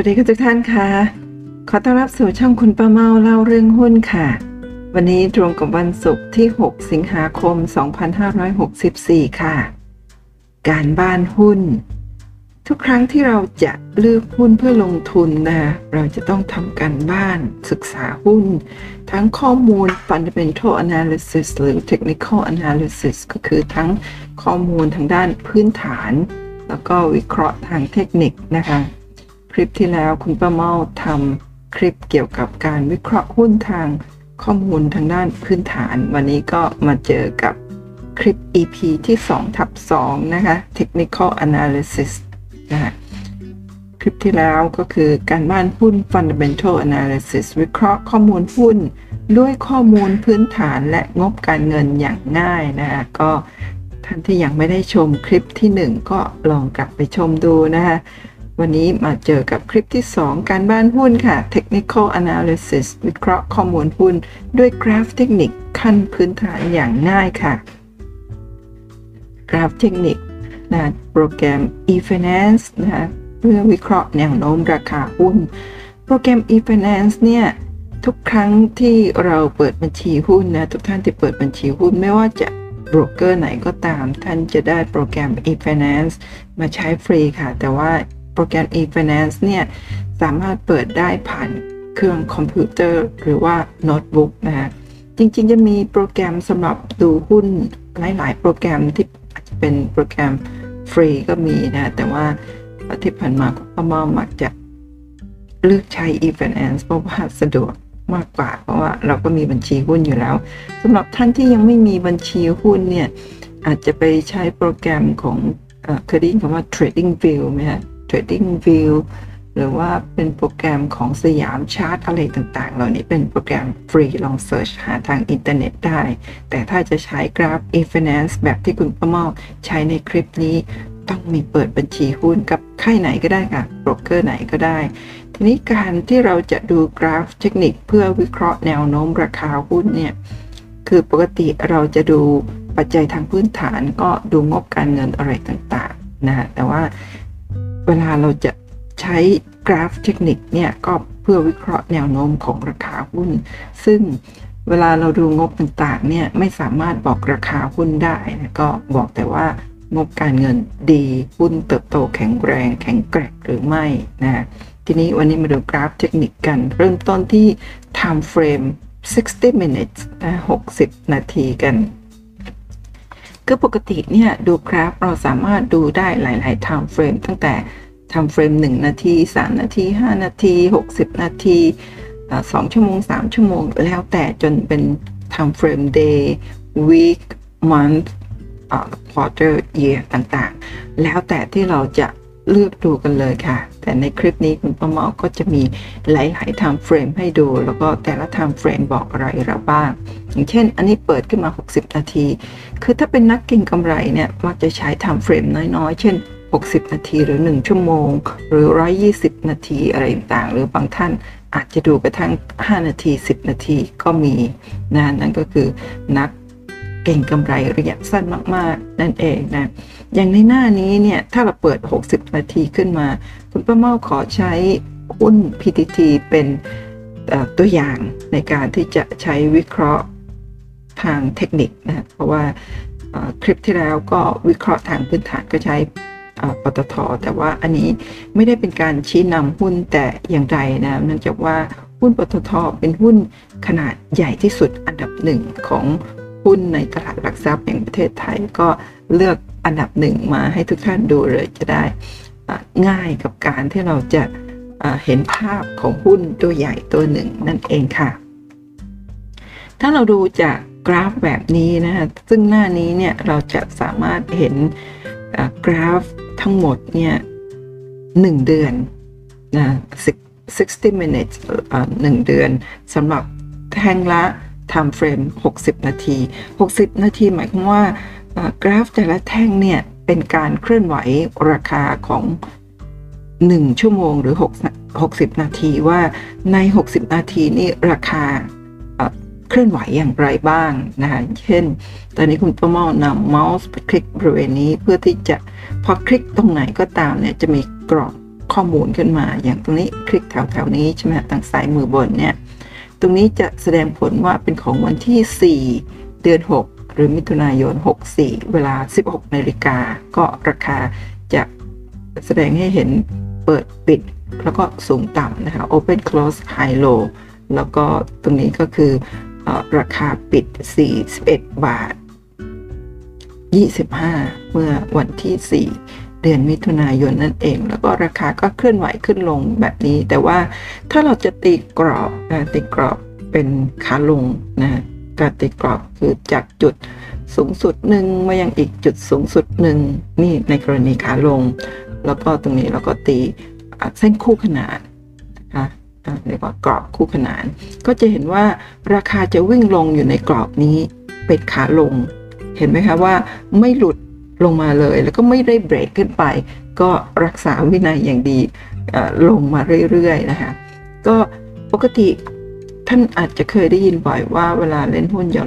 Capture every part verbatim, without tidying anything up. สวัสดีค่ะทุกท่านค่ะขอต้อนรับสู่ช่องคุณป้าเมาเล่าเรื่องหุ้นค่ะวันนี้ตรงกับวันศุกร์ที่หกสิงหาคมสองพันห้าร้อยหกสิบสี่ค่ะการบ้านหุ้นทุกครั้งที่เราจะเลือกหุ้นเพื่อลงทุนนะเราจะต้องทำการบ้านศึกษาหุ้นทั้งข้อมูล Fundamental Analysis หรือ Technical Analysis ก็คือทั้งข้อมูลทางด้านพื้นฐานแล้วก็วิเคราะห์ทางเทคนิคนะคะคลิปที่แล้วคุณป้าเมาทำคลิปเกี่ยวกับการวิเคราะห์หุ้นทางข้อมูลทางด้านพื้นฐานวันนี้ก็มาเจอกับคลิป อี พี ที่ สองทับสอง นะคะ Technical Analysis นะคะคลิปที่แล้วก็คือการบ้านหุ้น Fundamental Analysis วิเคราะห์ข้อมูลหุ้นด้วยข้อมูลพื้นฐานและงบการเงินอย่างง่ายนะคะก็ท่านที่ยังไม่ได้ชมคลิปที่ หนึ่งก็ลองกลับไปชมดูนะคะวันนี้มาเจอกับคลิปที่สองการบ้านหุ้นค่ะ Technical Analysis วิเคราะห์ข้อมูลหุ้นด้วยกราฟเทคนิคขั้นพื้นฐานอย่างง่ายค่ะกราฟเทคนิคนะโปรแกรม e-finance นะเพื่อวิเคราะห์แนวโน้มราคาหุ้นโปรแกรม e-finance เนี่ยทุกครั้งที่เราเปิดบัญชีหุ้นนะทุกท่านที่เปิดบัญชีหุ้นไม่ว่าจะโบรกเกอร์ไหนก็ตามท่านจะได้โปรแกรม e-finance มาใช้ฟรีค่ะแต่ว่าโปรแกรม e-finance เนี่ยสามารถเปิดได้ผ่านเครื่องคอมพิวเตอร์หรือว่าโน้ตบุ๊กนะฮะจริงๆจะมีโปรแกรมสำหรับดูหุ้นหลายๆโปรแกรมที่อาจจะเป็นโปรแกรมฟรีก็มีนะแต่ว่าที่ผ่านมาก็มามักจะเลือกใช้ e-finance เพราะว่าสะดวกมากกว่าเพราะว่าเราก็มีบัญชีหุ้นอยู่แล้วสำหรับท่านที่ยังไม่มีบัญชีหุ้นเนี่ยอาจจะไปใช้โปรแกรมของเคยได้ยินคำว่า Trading View ไหมฮะTrading View หรือว่าเป็นโปรแกรมของสยามชาร์ตอะไรต่างๆเหล่านี้เป็นโปรแกรมฟรีลองเสิร์ชหาทางอินเทอร์เน็ตได้แต่ถ้าจะใช้กราฟ e-finance แบบที่คุณป้าเมาใช้ในคลิปนี้ต้องมีเปิดบัญชีหุ้นกับค่ายไหนก็ได้ค่ะโบรกเกอร์ไหนก็ได้ทีนี้การที่เราจะดูกราฟเทคนิคเพื่อวิเคราะห์แนวโน้มราคาหุ้นเนี่ยคือปกติเราจะดูปัจจัยทางพื้นฐานก็ดูงบการเงินอะไรต่างๆนะฮะแต่ว่าเวลาเราจะใช้กราฟเทคนิคเนี่ยก็เพื่อวิเคราะห์แนวโน้มของราคาหุ้นซึ่งเวลาเราดูงบต่างๆเนี่ยไม่สามารถบอกราคาหุ้นได้นะก็บอกแต่ว่างบการเงินดีหุ้นเติบโตแข็งแรงแข็งแกร่งหรือไม่นะทีนี้วันนี้มาดูกราฟเทคนิคกันเริ่มต้นที่ time frame sixty minutes นะหกสิบนาทีกันคือปกติเนี่ยดูกราฟเราสามารถดูได้หลายๆ time frame ตั้งแต่ time frame หนึ่งนาทีสามนาทีห้านาทีหกสิบนาทีสองชั่วโมงสามชั่วโมงแล้วแต่จนเป็น time frame day week month quarter year ต่างๆแล้วแต่ที่เราจะเลือกดูกันเลยค่ะแต่ในคลิปนี้คุณป้าเมาก็จะมีหลายๆ time frame ให้ดูแล้วก็แต่ละ time frame บอกอะไรเราบ้างอย่างเช่นอันนี้เปิดขึ้นมาหกสิบนาทีคือถ้าเป็นนักเก็งกำไรเนี่ยมักจะใช้ time frame น้อยๆเช่นหกสิบนาทีหรือหนึ่งชั่วโมงหรือหนึ่งร้อยยี่สิบนาทีอะไรต่างๆหรือบางท่านอาจจะดูกระทั่งห้านาทีสิบนาทีก็มีนะนั่นก็คือนักเก็งกำไรระยะสั้นมากๆนั่นเองนะอย่างในหน้านี้เนี่ยถ้าเราเปิดหกสิบนาทีขึ้นมาคุณป้าเมาขอใช้หุ้น พี ที ที เป็นตัวอย่างในการที่จะใช้วิเคราะห์ทางเทคนิคนะเพราะว่าคลิปที่แล้วก็วิเคราะห์ทางพื้นฐานก็ใช้ปตท.แต่ว่าอันนี้ไม่ได้เป็นการชี้นำหุ้นแต่อย่างใดนะเนื่องจากว่าหุ้นปตท.เป็นหุ้นขนาดใหญ่ที่สุดอันดับหนึ่งของหุ้นในตลาดหลักทรัพย์แห่งประเทศไทยก็เลือกอันดับหนึ่งมาให้ทุกท่านดูเลยจะได้ง่ายกับการที่เราจะเห็นภาพของหุ้นตัวใหญ่ตัวหนึ่งนั่นเองค่ะถ้าเราดูจากกราฟแบบนี้นะคะซึ่งหน้านี้เนี่ยเราจะสามารถเห็นกราฟทั้งหมดเนี่ยหนึ่งเดือนนะsixty minutes หนึ่งเดือนสำหรับแท่งละtime frame หกสิบนาทีหกสิบนาทีหมายความว่ากราฟแต่ละแท่งเนี่ยเป็นการเคลื่อนไหวราคาของหนึ่งชั่วโมงหรือหกสิบนาทีว่าในหกสิบนาทีนี่ราคาเคลื่อนไหวอย่างไรบ้างนะคะเช่นตอนนี้คุณป้าเมานำเมาส์ไปคลิกบริเวณนี้เพื่อที่จะพอคลิกตรงไหนก็ตามเนี่ยจะมีกรอบ ข้อมูลขึ้นมาอย่างตรงนี้คลิกแถวแถวนี้ใช่ไหมทางซ้ายมือบนเนี่ยตรงนี้จะแสดงผลว่าเป็นของวันที่สี่เดือนหกหรือมิถุนายนหกสิบสี่เวลาสิบหกนาฬิกาก็ราคาจะแสดงให้เห็นเปิดปิดแล้วก็สูงต่ำนะคะ Open Close High Low แล้วก็ตรงนี้ก็คือราคาปิดสี่สิบเอ็ดบาทยี่สิบห้าเมื่อวันที่สี่เดือนมิถุนายนนั่นเองแล้วก็ราคาก็เคลื่อนไหวขึ้นลงแบบนี้แต่ว่าถ้าเราจะตีกรอบนะตีกรอบเป็นขาลงนะการตีกรอบคือจากจุดสูงสุดหนึ่งมายังอีกจุดสูงสุดหนึ่งนี่ในกรณีขาลงแล้วก็ตรงนี้เราก็ตีเส้นคู่ขนานนะคะเรียกว่ากรอบคู่ขนานก็จะเห็นว่าราคาจะวิ่งลงอยู่ในกรอบนี้เป็นขาลงเห็นไหมคะว่าไม่หลุดลงมาเลยแล้วก็ไม่ได้เบรกขึ้นไปก็รักษาวินัยอย่างดีลงมาเรื่อยๆนะคะก็ปกติท่านอาจจะเคยได้ยินบ่อยว่าเวลาเล่นหุ้นอย่า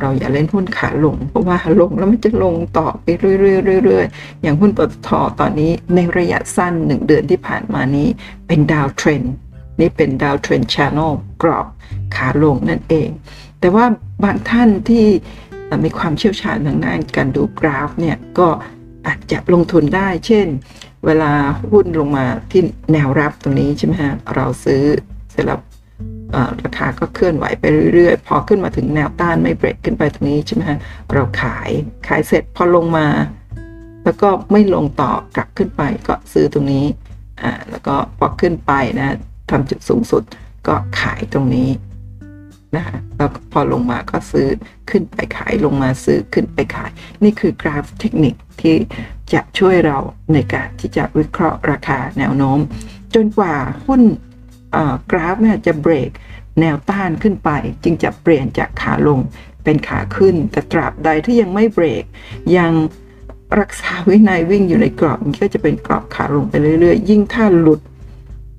เราอย่าเล่นหุ้นขาลงเพราะว่าลงแล้วมันจะลงต่อไปเรื่อยๆๆอย่างหุ้นปตท.ตอนนี้ในระยะสั้นหนึ่งเดือนที่ผ่านมานี้เป็นดาวเทรนด์นี่เป็นดาวเทรนด์ channel กรอบขาลงนั่นเองแต่ว่าบางท่านที่มีความเชี่ยวชาญทางด้านการดูกราฟเนี่ยก็อาจจะลงทุนได้เช่นเวลาหุ้นลงมาที่แนวรับตรงนี้ใช่ไหมฮะเราซื้อเสร็จแล้วราคาก็เคลื่อนไหวไปเรื่อยๆพอขึ้นมาถึงแนวต้านไม่เบรกขึ้นไปตรงนี้ใช่ไหมฮะเราขายขายเสร็จพอลงมาแล้วก็ไม่ลงต่อกลับขึ้นไปก็ซื้อตรงนี้อ่าแล้วก็พอขึ้นไปนะทำจุดสูงสุดก็ขายตรงนี้นะคะแล้วพอลงมาก็ซื้อขึ้นไปขายลงมาซื้อขึ้นไปขายนี่คือกราฟเทคนิคที่จะช่วยเราในการที่จะวิเคราะห์ราคาแนวโน้มจนกว่าหุ้นกราฟเนี่ยจะเบรกแนวต้านขึ้นไปจึงจะเปลี่ยนจากขาลงเป็นขาขึ้นแต่ตราบใดที่ยังไม่เบรกยังรักษาวินัยวิ่งอยู่ในกรอบมันก็จะเป็นกรอบขาลงไปเรื่อยๆยิ่งถ้าหลุด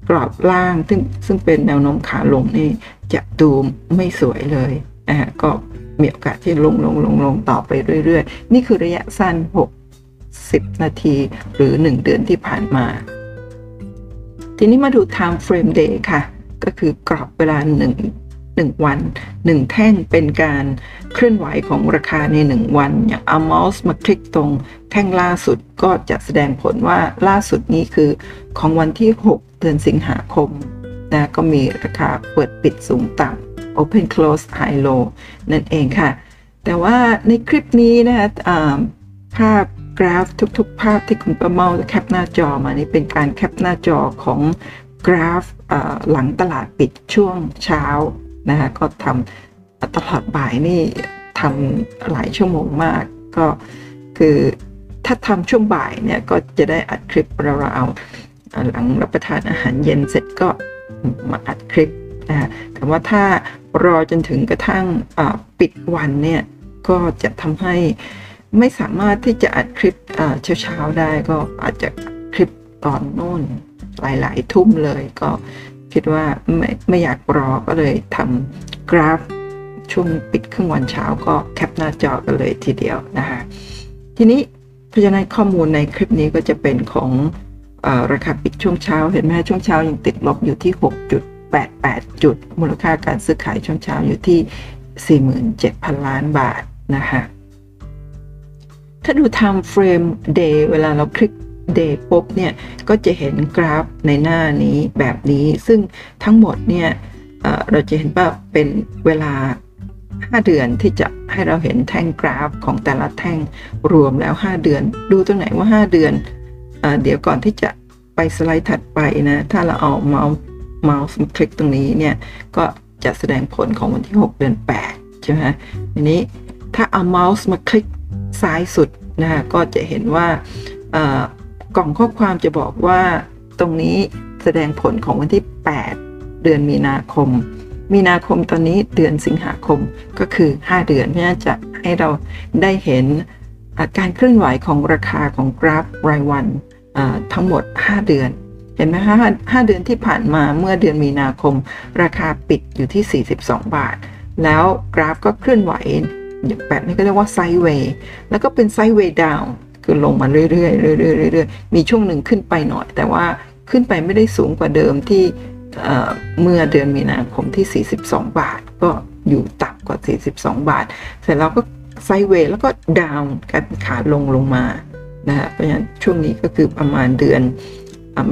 กรอบล่างซึ่งซึ่งเป็นแนวโน้มขาลงนี่จะดูไม่สวยเลยอ่าก็มีโอกาสที่ลงลงลงลงต่อไปเรื่อยๆนี่คือระยะสั้นหกสิบนาทีหรือหนึ่งเดือนที่ผ่านมาทีนี้มาดู time frame day ค่ะก็คือกรอบเวลาหนึ่ง หนึ่งวันหนึ่งแท่งเป็นการเคลื่อนไหวของราคาในหนึ่งวันอย่างเอาเมาส์มาคลิกตรงแท่งล่าสุดก็จะแสดงผลว่าล่าสุดนี้คือของวันที่หกเดือนสิงหาคมนะก็มีราคาเปิดปิดสูงต่ำ Open Close High Low นั่นเองค่ะแต่ว่าในคลิปนี้นะคะภาพกราฟทุกๆภาพที่คุณประเมาแคปหน้าจอมานี่เป็นการแคปหน้าจอของกราฟหลังตลาดปิดช่วงเช้านะคะก็ทำตลอดบ่ายนี่ทำหลายชั่วโมงมากก็คือถ้าทำช่วงบ่ายเนี่ยก็จะได้อัดคลิปเราหลังรับประทานอาหารเย็นเสร็จก็มาอัดคลิปนะแต่ว่าถ้ารอจนถึงกระทั่งปิดวันเนี่ยก็จะทำให้ไม่สามารถที่จะอัดคลิปเช้าๆได้ก็อาจจะคลิปตอนโน่นหลายๆทุ่มเลยก็คิดว่าไม่ไม่อยากรอก็เลยทำกราฟช่วงปิดครึ่งวันเช้าก็แคปหน้าจอกันเลยทีเดียวนะคะทีนี้เพราะฉะนั้นข้อมูลในคลิปนี้ก็จะเป็นของราคาปิดช่วงเช้าเห็นไหมช่วงเช้ายังติดลบอยู่ที่ หกจุดแปดแปด จุดมูลค่าการซื้อขายช่วงเช้าอยู่ที่ สี่หมื่นเจ็ดพัน ล้านบาทนะคะถ้าดู time frame day เวลาเราคลิก day ปุ๊บเนี่ยก็จะเห็นกราฟในหน้านี้แบบนี้ซึ่งทั้งหมดเนี่ย เอ่อ เราจะเห็นว่าเป็นเวลาห้าเดือนที่จะให้เราเห็นแท่งกราฟของแต่ละแท่งรวมแล้วห้าเดือนดูตรงไหนว่าห้าเดือนเอ่อเดี๋ยวก่อนที่จะไปสไลด์ถัดไปนะถ้าเราเอาเมาส์เมาส์คลิกตรงนี้เนี่ยก็จะแสดงผลของวันที่หกเดือนแปดใช่ไหมทีนี้ถ้าเอาเมาส์มาคลิกซ้ายสุดนะคะก็จะเห็นว่ากล่องข้อความจะบอกว่าตรงนี้แสดงผลของวันที่แปดเดือนมีนาคมมีนาคมตอนนี้เดือนสิงหาคมก็คือห้าเดือนเพื่อจะให้เราได้เห็นการเคลื่อนไหวของราคาของกราฟรายวันทั้งหมดห้าเดือนเห็นไหมคะห้าเดือนที่ผ่านมาเมื่อเดือนมีนาคมราคาปิดอยู่ที่สี่สิบสองบาทแล้วกราฟก็เคลื่อนไหวแบบนี้ก็เรียกว่าไซด์เวย์แล้วก็เป็นไซด์เวย์ดาวน์คือลงมาเรื่อยๆเรื่อยๆเรื่อยๆมีช่วงหนึ่งขึ้นไปหน่อยแต่ว่า ขึ้นไปไม่ได้สูงกว่าเดิมที่เมื่อเดือนมีนาคมที่สี่สิบสองบาทก็อยู่ต่ำกว่าสี่สิบสองบาทเสร็จแล้วก็ไซด์เวย์แล้วก็ดาวน์กันขาลงลงมานะฮะเพราะฉะนั้นช่วงนี้ก็คือประมาณเดือน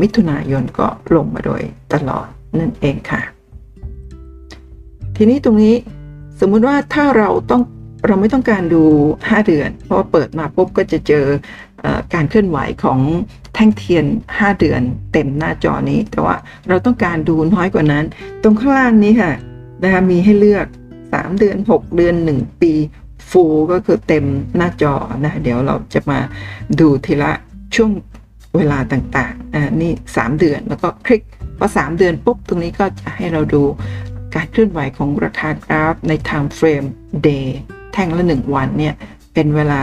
มิถุนายนก็ลงมาโดยตลอดนั่นเองค่ะทีนี้ตรงนี้สมมุติว่าถ้าเราต้องเราไม่ต้องการดูห้าเดือนเพราะว่าเปิดมาปุ๊บก็จะเจอการเคลื่อนไหวของแท่งเทียนห้าเดือนเต็มหน้าจอนี้แต่ว่าเราต้องการดูน้อยกว่านั้นตรงข้างล่างนี้ค่ะนะคะมีให้เลือกสามเดือนหกเดือนหนึ่งปีฟูก็คือเต็มหน้าจอนะเดี๋ยวเราจะมาดูทีละช่วงเวลาต่างๆอ่านี่สามเดือนแล้วก็คลิกพอสามเดือนปุ๊บตรงนี้ก็จะให้เราดูการเคลื่อนไหวของราคากราฟใน time frame day แท่งละหนึ่งวันเนี่ยเป็นเวลา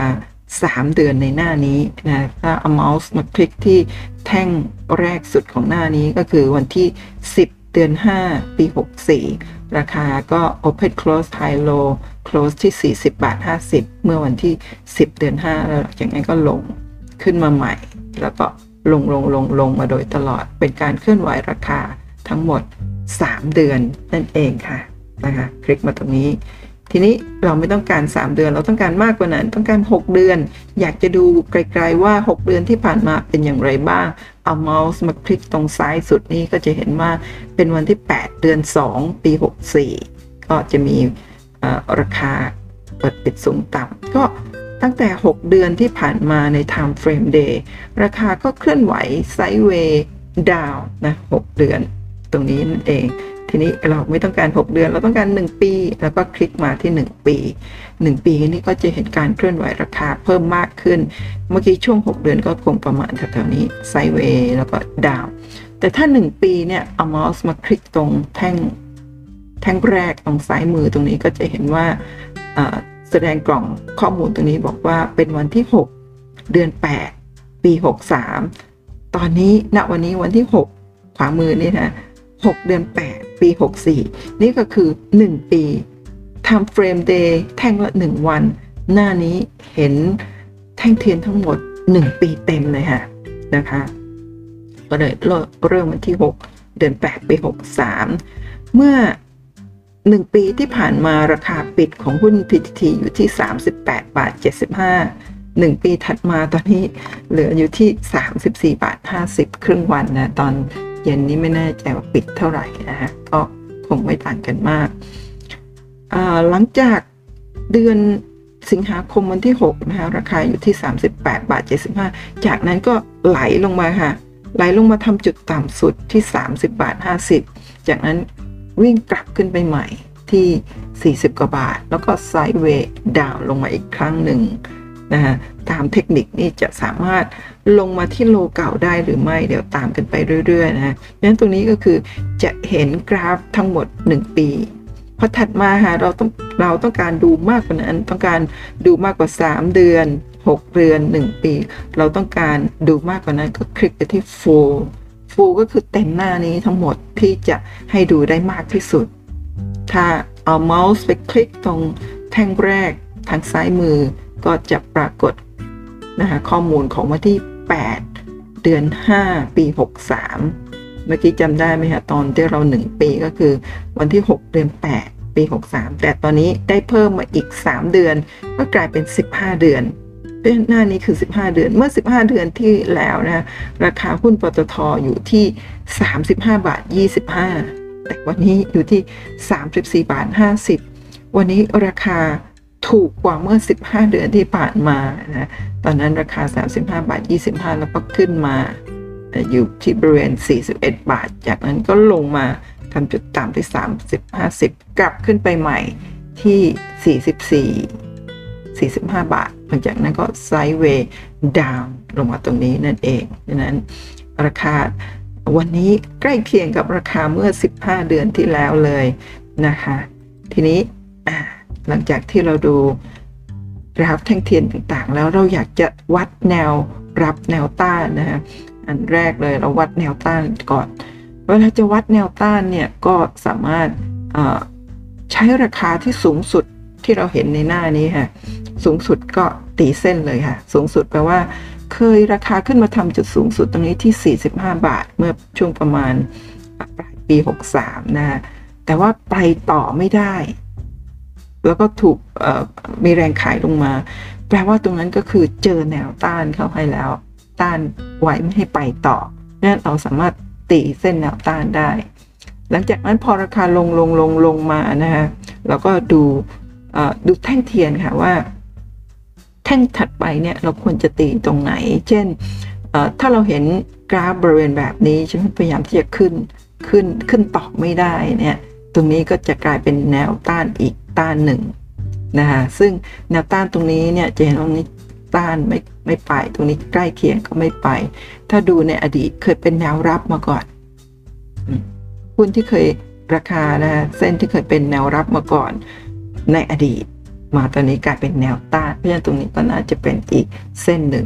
สามเดือนในหน้านี้นะถ้าเอาเมาส์มาคลิกที่แท่งแรกสุดของหน้านี้ก็คือวันที่สิบเดือนห้าปีหกสี่ราคาก็ Open Close High Low Close ที่ สี่สิบบาทห้าสิบเมื่อวันที่สิบเดือนห้าแล้วจากนั้นก็ลงขึ้นมาใหม่แล้วก็ลงลงลงลงมาโดยตลอดเป็นการเคลื่อนไหวราคาทั้งหมดสามเดือนนั่นเองค่ะนะคะคลิกมาตรงนี้ทีนี้เราไม่ต้องการสามเดือนเราต้องการมากกว่านั้นต้องการหกเดือนอยากจะดูไกลๆว่าหกเดือนที่ผ่านมาเป็นอย่างไรบ้างเอาเมาส์มาคลิกตรงซ้ายสุดนี้ก็จะเห็นว่าเป็นวันที่แปดเดือนสองปีหกสี่ก็จะมีราคาเปิดปิดสูงต่ำก็ตั้งแต่หกเดือนที่ผ่านมาใน time frame day ราคาก็เคลื่อนไหวไซด์เวย์ดาวน์นะหกเดือนตรงนี้นั่นเองทีนี้เราไม่ต้องการหกเดือนเราต้องการหนึ่งปีแล้วก็คลิกมาที่หนึ่งปีหนึ่งปีนี้ก็จะเห็นการเคลื่อนไหวราคาเพิ่มมากขึ้นเมื่อกี้ช่วงหกเดือนก็คงประมาณแถวๆนี้ไซด์เวย์แล้วก็ดาวน์แต่ถ้าหนึ่งปีเนี่ยเอาเมาส์มาคลิกตรงแท่งแท่งแรกตรงซ้ายมือตรงนี้ก็จะเห็นว่าแสดงกล่องข้อมูลตรงนี้บอกว่าเป็นวันที่หกเดือนแปดปีหกสามตอนนี้ณวันนี้วันที่หกขวามือนี่นะหกเดือนแปดปีหกสี่นี่ก็คือหนึ่งปี time frame day แท่งละหนึ่งวันหน้านี้เห็นแท่งเทียนทั้งหมดหนึ่งปีเต็มเลยค่ะนะคะก็เลยเริ่มวันที่หกเดือนแปดปีหกสามเมื่อหนึ่งปีที่ผ่านมาราคาปิดของหุ้น พี ที ที อยู่ที่สามสิบแปดบาทเจ็ดสิบห้าหนึ่งปีถัดมาตอนนี้เหลืออยู่ที่สามสิบสี่บาทห้าสิบครึ่งวันนะตอนเย็นนี้ไม่แน่ใจว่าปิดเท่าไหร่นะฮะก็คงไม่ต่างกันมากหลังจากเดือนสิงหาคมวันที่หกนะคะราคาอยู่ที่สามสิบแปดบาทเจ็ดสิบห้าจากนั้นก็ไหลลงมาค่ะไหลลงมาทำจุดต่ำสุดที่สามสิบบาทห้าสิบจากนั้นวิ่งกลับขึ้นไปใหม่ที่สี่สิบกว่าบาทแล้วก็ไซด์เวย์ดาวน์ลงมาอีกครั้งหนึ่งนะฮะตามเทคนิคนี่จะสามารถลงมาที่โลเก่าได้หรือไม่เดี๋ยวตามกันไปเรื่อยๆนะฮะงั้นตรงนี้ก็คือจะเห็นกราฟทั้งหมดหนึ่งปีพอถัดมาค่ะเราต้องเราต้องการดูมากกว่านั้นต้องการดูมากกว่าสามเดือนหกเดือนหนึ่งปีเราต้องการดูมากกว่านั้นก็คลิกไปที่ full full ก็คือเต็มหน้านี้ทั้งหมดที่จะให้ดูได้มากที่สุดถ้าเอาเมาส์ไปคลิกตรงแท่งแรกทางซ้ายมือก็จะปรากฏนะคะข้อมูลของวันที่แปดเดือนห้าปีหกสามเมื่อกี้จำได้ไหมคะตอนที่เราหนึ่งปีก็คือวันที่หกเดือนแปดปีหกสามแต่ตอนนี้ได้เพิ่มมาอีกสามเดือนก็กลายเป็นสิบห้าเดือนเป็นหน้านี้คือสิบห้าเดือนเมื่อสิบห้าเดือนที่แล้วนะราคาหุ้นปตท.อยู่ที่สามสิบห้าบาทยี่สิบห้าแต่วันนี้อยู่ที่สามสิบสี่บาทห้าสิบวันนี้ราคาถูกกว่าเมื่อสิบห้าเดือนที่ผ่านมานะตอนนั้นราคาสามสิบห้าบาทยี่สิบห้าแล้วก็ขึ้นมาอยู่ที่บริเวณสี่สิบเอ็ดบาทจากนั้นก็ลงมาทำจุดต่ำที่สามสิบห้าสิบกลับขึ้นไปใหม่ที่สี่สิบสี่สี่สิบห้าบาทหลังจากนั้นก็ไซด์เวย์ดาวน์ลงมาตรงนี้นั่นเองดังนั้นราคาวันนี้ใกล้เคียงกับราคาเมื่อสิบห้าเดือนที่แล้วเลยนะคะทีนี้หลังจากที่เราดูกราฟแท่งเทียนต่างๆแล้วเราอยากจะวัดแนวรับแนวต้านนะฮะอันแรกเลยเราวัดแนวต้านก่อนเวลาจะวัดแนวต้านเนี่ยก็สามารถใช้ราคาที่สูงสุดที่เราเห็นในหน้านี้ค่ะสูงสุดก็ตีเส้นเลยค่ะสูงสุดแปลว่า เคยราคาขึ้นมาทำจุดสูงสุดตรงนี้ที่สี่สิบห้าบาทเมื่อช่วงประมาณปลายปีหกสามนะแต่ว่าไปต่อไม่ได้แล้วก็ถูกมีแรงขายลงมาแปลว่าตรงนั้นก็คือเจอแนวต้านเข้าให้แล้วต้านไว้ไม่ให้ไปต่อนั้นเราสามารถตีเส้นแนวต้านได้หลังจากนั้นพอราคาลงลงลงลงมานะคะเราก็ดูดูแท่งเทียนค่ะว่าแท่งถัดไปเนี่ยเราควรจะตีตรงไหนเช่นถ้าเราเห็นกราฟบริเวณแบบนี้ฉันพยายามที่จะขึ้นขึ้นขึ้นต่อไม่ได้เนี่ยตรงนี้ก็จะกลายเป็นแนวต้านอีกต้านหนึ่งนะคะซึ่งแนวต้านตรงนี้เนี่ยจะเห็นตรงนี้ต้านไม่ไม่ไปตรงนี้ใกล้เคียงก็ไม่ไปถ้าดูในอดีตเคยเป็นแนวรับมาก่อนหุ้นที่เคยราคานะคะเส้นที่เคยเป็นแนวรับมาก่อนในอดีตมาตอนนี้กลายเป็นแนวต้านเพราะฉะนั้นตรงนี้ก็น่าจะเป็นอีกเส้นหนึ่ง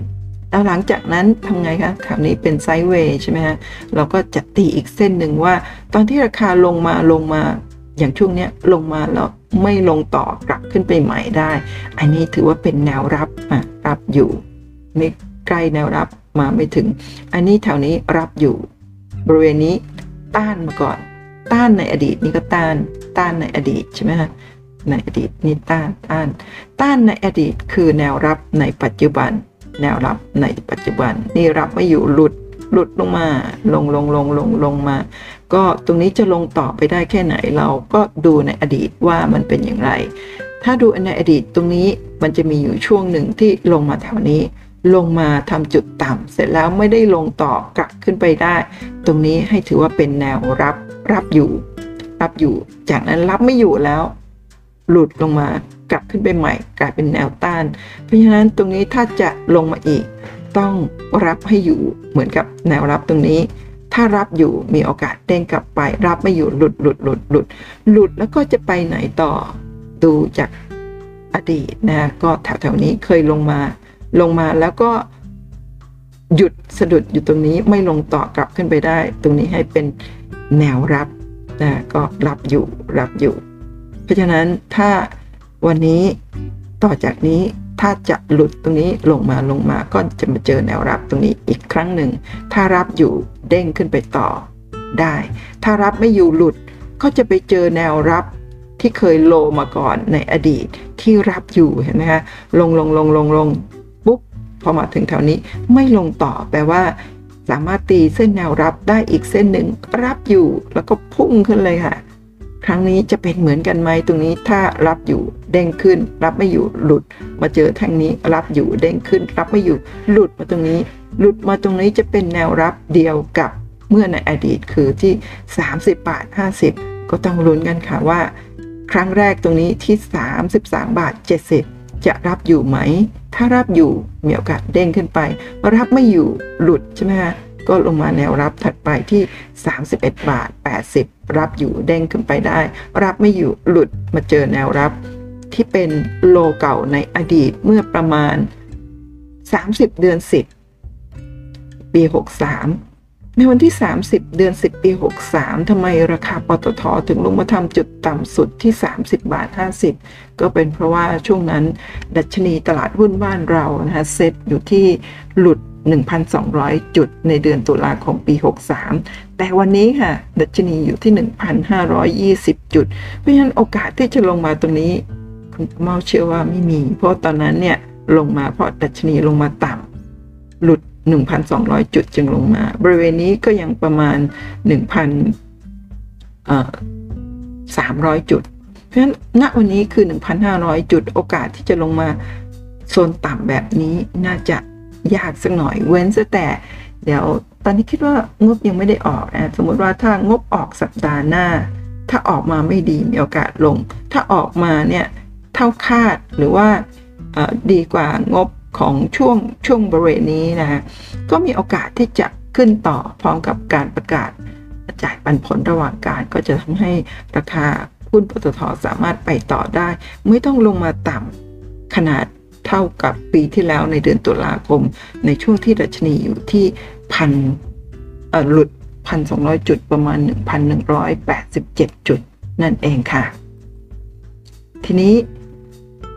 แล้วหลังจากนั้นทำไงคะแถวนี้เป็นไซด์เวย์ใช่ไหมฮะเราก็จะตีอีกเส้นหนึ่งว่าตอนที่ราคาลงมาลงมาอย่างช่วงนี้ลงมาแล้วไม่ลงต่อกลับขึ้นไปใหม่ได้อันนี้ถือว่าเป็นแนวรับอ่ะรับอยู่ไม่ใกล้แนวรับมาไม่ถึงอันนี้แถวนี้รับอยู่บริเวณนี้ต้านมาก่อนต้านในอดีตนี่ก็ต้านต้านในอดีตใช่ไหมฮะในอดีตนี่ต้านต้านต้านในอดีตคือแนวรับในปัจจุบันแนวรับในปัจจุบันนี่รับไม่อยู่หลุดหลุดลงมาลงลงลงลงลงมาก็ตรงนี้จะลงต่อไปได้แค่ไหนเราก็ดูในอดีตว่ามันเป็นอย่างไรถ้าดูในอดีตตรงนี้มันจะมีอยู่ช่วงหนึ่งที่ลงมาแถวนี้ลงมาทำจุดต่ำเสร็จแล้วไม่ได้ลงต่อกลับขึ้นไปได้ตรงนี้ให้ถือว่าเป็นแนวรับรับอยู่รับอยู่จากนั้นรับไม่อยู่แล้วหลุดลงมากลับขึ้นไปใหม่กลายเป็นแนวต้านเพราะฉะนั้นตรงนี้ถ้าจะลงมาอีกต้องรับให้อยู่เหมือนกับแนวรับตรงนี้ถ้ารับอยู่มีโอกาสเด้งกลับไปรับไม่อยู่หลุดหลุดหลุดหลุดหลุดแล้วก็จะไปไหนต่อดูจากอดีตนะก็แถวๆนี้เคยลงมาลงมาแล้วก็หยุดสะดุดอยู่ตรงนี้ไม่ลงต่อกลับขึ้นไปได้ตรงนี้ให้เป็นแนวรับนะก็รับอยู่รับอยู่เพราะฉะนั้นถ้าวันนี้ต่อจากนี้ถ้าจะหลุดตรงนี้ลงมาลงมาก็จะมาเจอแนวรับตรงนี้อีกครั้งหนึ่งถ้ารับอยู่เด้งขึ้นไปต่อได้ถ้ารับไม่อยู่หลุดก็จะไปเจอแนวรับที่เคยโลมาก่อนในอดีตที่รับอยู่เห็นไหมคะลงลงลงลงลงปุ๊บพอมาถึงแถวนี้ไม่ลงต่อแปลว่าสามารถตีเส้นแนวรับได้อีกเส้นหนึ่งรับอยู่แล้วก็พุ่งขึ้นเลยค่ะครั้งนี้จะเป็นเหมือนกันไหมตรงนี้ถ้ารับอยู่เด้งขึ้นรับไม่อยู่หลุดมาเจอแท่งนี้รับอยู่เด้งขึ้นรับไม่อยู่หลุดมาตรงนี้หลุดมาตรงนี้จะเป็นแนวรับเดียวกับเมื่อในอดีตคือที่สามสิบบาทห้าสิบก็ต้องลุ้นกันค่ะว่าครั้งแรกตรงนี้ที่สามสิบสามบาทเจ็ดสิบจะรับอยู่ไหมถ้ารับอยู่มีโอกาสเด้งขึ้นไปรับไม่อยู่หลุดใช่ไหมคะก็ลงมาแนวรับถัดไปที่สามสิบเอ็ดบาทแปดสิบรับอยู่เด้งขึ้นไปได้รับไม่อยู่หลุดมาเจอแนวรับที่เป็นโลเก่าในอดีตเมื่อประมาณสามสิบเดือนสิบปีหกสามในวันที่สามสิบเดือนสิบปีหกสามทำไมราคาปตท.ถึงลงมาทำจุดต่ำสุดที่สามสิบบาทห้าสิบก็เป็นเพราะว่าช่วงนั้นดัชนีตลาดหุ้นบ้านเรานะคะเซ็ตอยู่ที่หลุดหนึ่งพันสองร้อยจุดในเดือนตุลาคมปีหกสามแต่วันนี้ค่ะดัชนีอยู่ที่หนึ่งพันห้าร้อยยี่สิบจุดเพราะฉะนั้นโอกาสที่จะลงมาตรงนี้คุณเมาเชื่อว่าไม่มีเพราะตอนนั้นเนี่ยลงมาเพราะดัชนีลงมาต่ำหลุด หนึ่งพันสองร้อยจุดจึงลงมาบริเวณนี้ก็ยังประมาณ หนึ่งพันสามร้อยจุดเพราะฉะนั้นณวันนี้คือ หนึ่งพันห้าร้อยจุดโอกาสที่จะลงมาโซนต่ำแบบนี้น่าจะยากสักหน่อยเว้นซะแต่เดี๋ยวตอนนี้คิดว่างบยังไม่ได้ออกนะสมมติว่าถ้างบออกสัปดาห์หน้าถ้าออกมาไม่ดีมีโอกาสลงถ้าออกมาเนี่ยเท่าคาดหรือว่าดีกว่างบของช่วงช่วงบริเวณนี้นะฮะก็มีโอกาสที่จะขึ้นต่อพร้อมกับการประกาศจ่ายปันผลระหว่างการก็จะทำให้ราคาหุ้นปตท.สามารถไปต่อได้ไม่ต้องลงมาต่ำขนาดเท่ากับปีที่แล้วในเดือนตุลาคมในช่วงที่ดัชนีอยู่ที่พันหลุด หนึ่งพันสองร้อยจุดประมาณ หนึ่งพันหนึ่งร้อยแปดสิบเจ็ดจุดนั่นเองค่ะทีนี้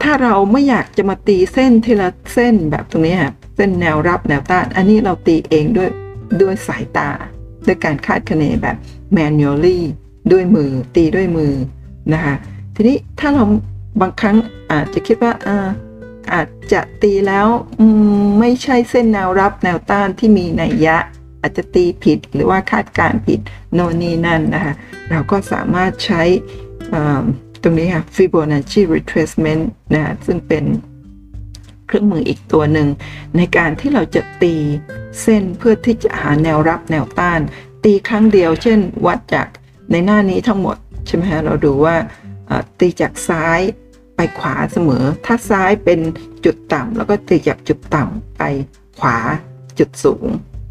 ถ้าเราไม่อยากจะมาตีเส้นทีละเส้นแบบตรงนี้ฮะ เส้นแนวรับแนวต้านอันนี้เราตีเองด้วยด้วยสายตาด้วยการคาดคะเนแบบ manually ด้วยมือตีด้วยมือนะคะทีนี้ถ้าเราบางครั้งอาจจะคิดว่าอ่าอาจจะตีแล้วไม่ใช่เส้นแนวรับแนวต้านที่มีนัยยะอาจจะตีผิดหรือว่าคาดการณ์ผิดโน่นนี่นั่นนะคะเราก็สามารถใช้ตรงนี้ค่ะ Fibonacci retracement นะซึ่งเป็นเครื่องมืออีกตัวหนึ่งในการที่เราจะตีเส้นเพื่อที่จะหาแนวรับแนวต้านตีครั้งเดียวเช่นวัดจากในหน้านี้ทั้งหมดใช่ไหมฮะเราดูว่าตีจากซ้ายไปขวาเสมอถ้าซ้ายเป็นจุดต่ำแล้วก็ตีจากจุดต่ำไปขวาจุดสูง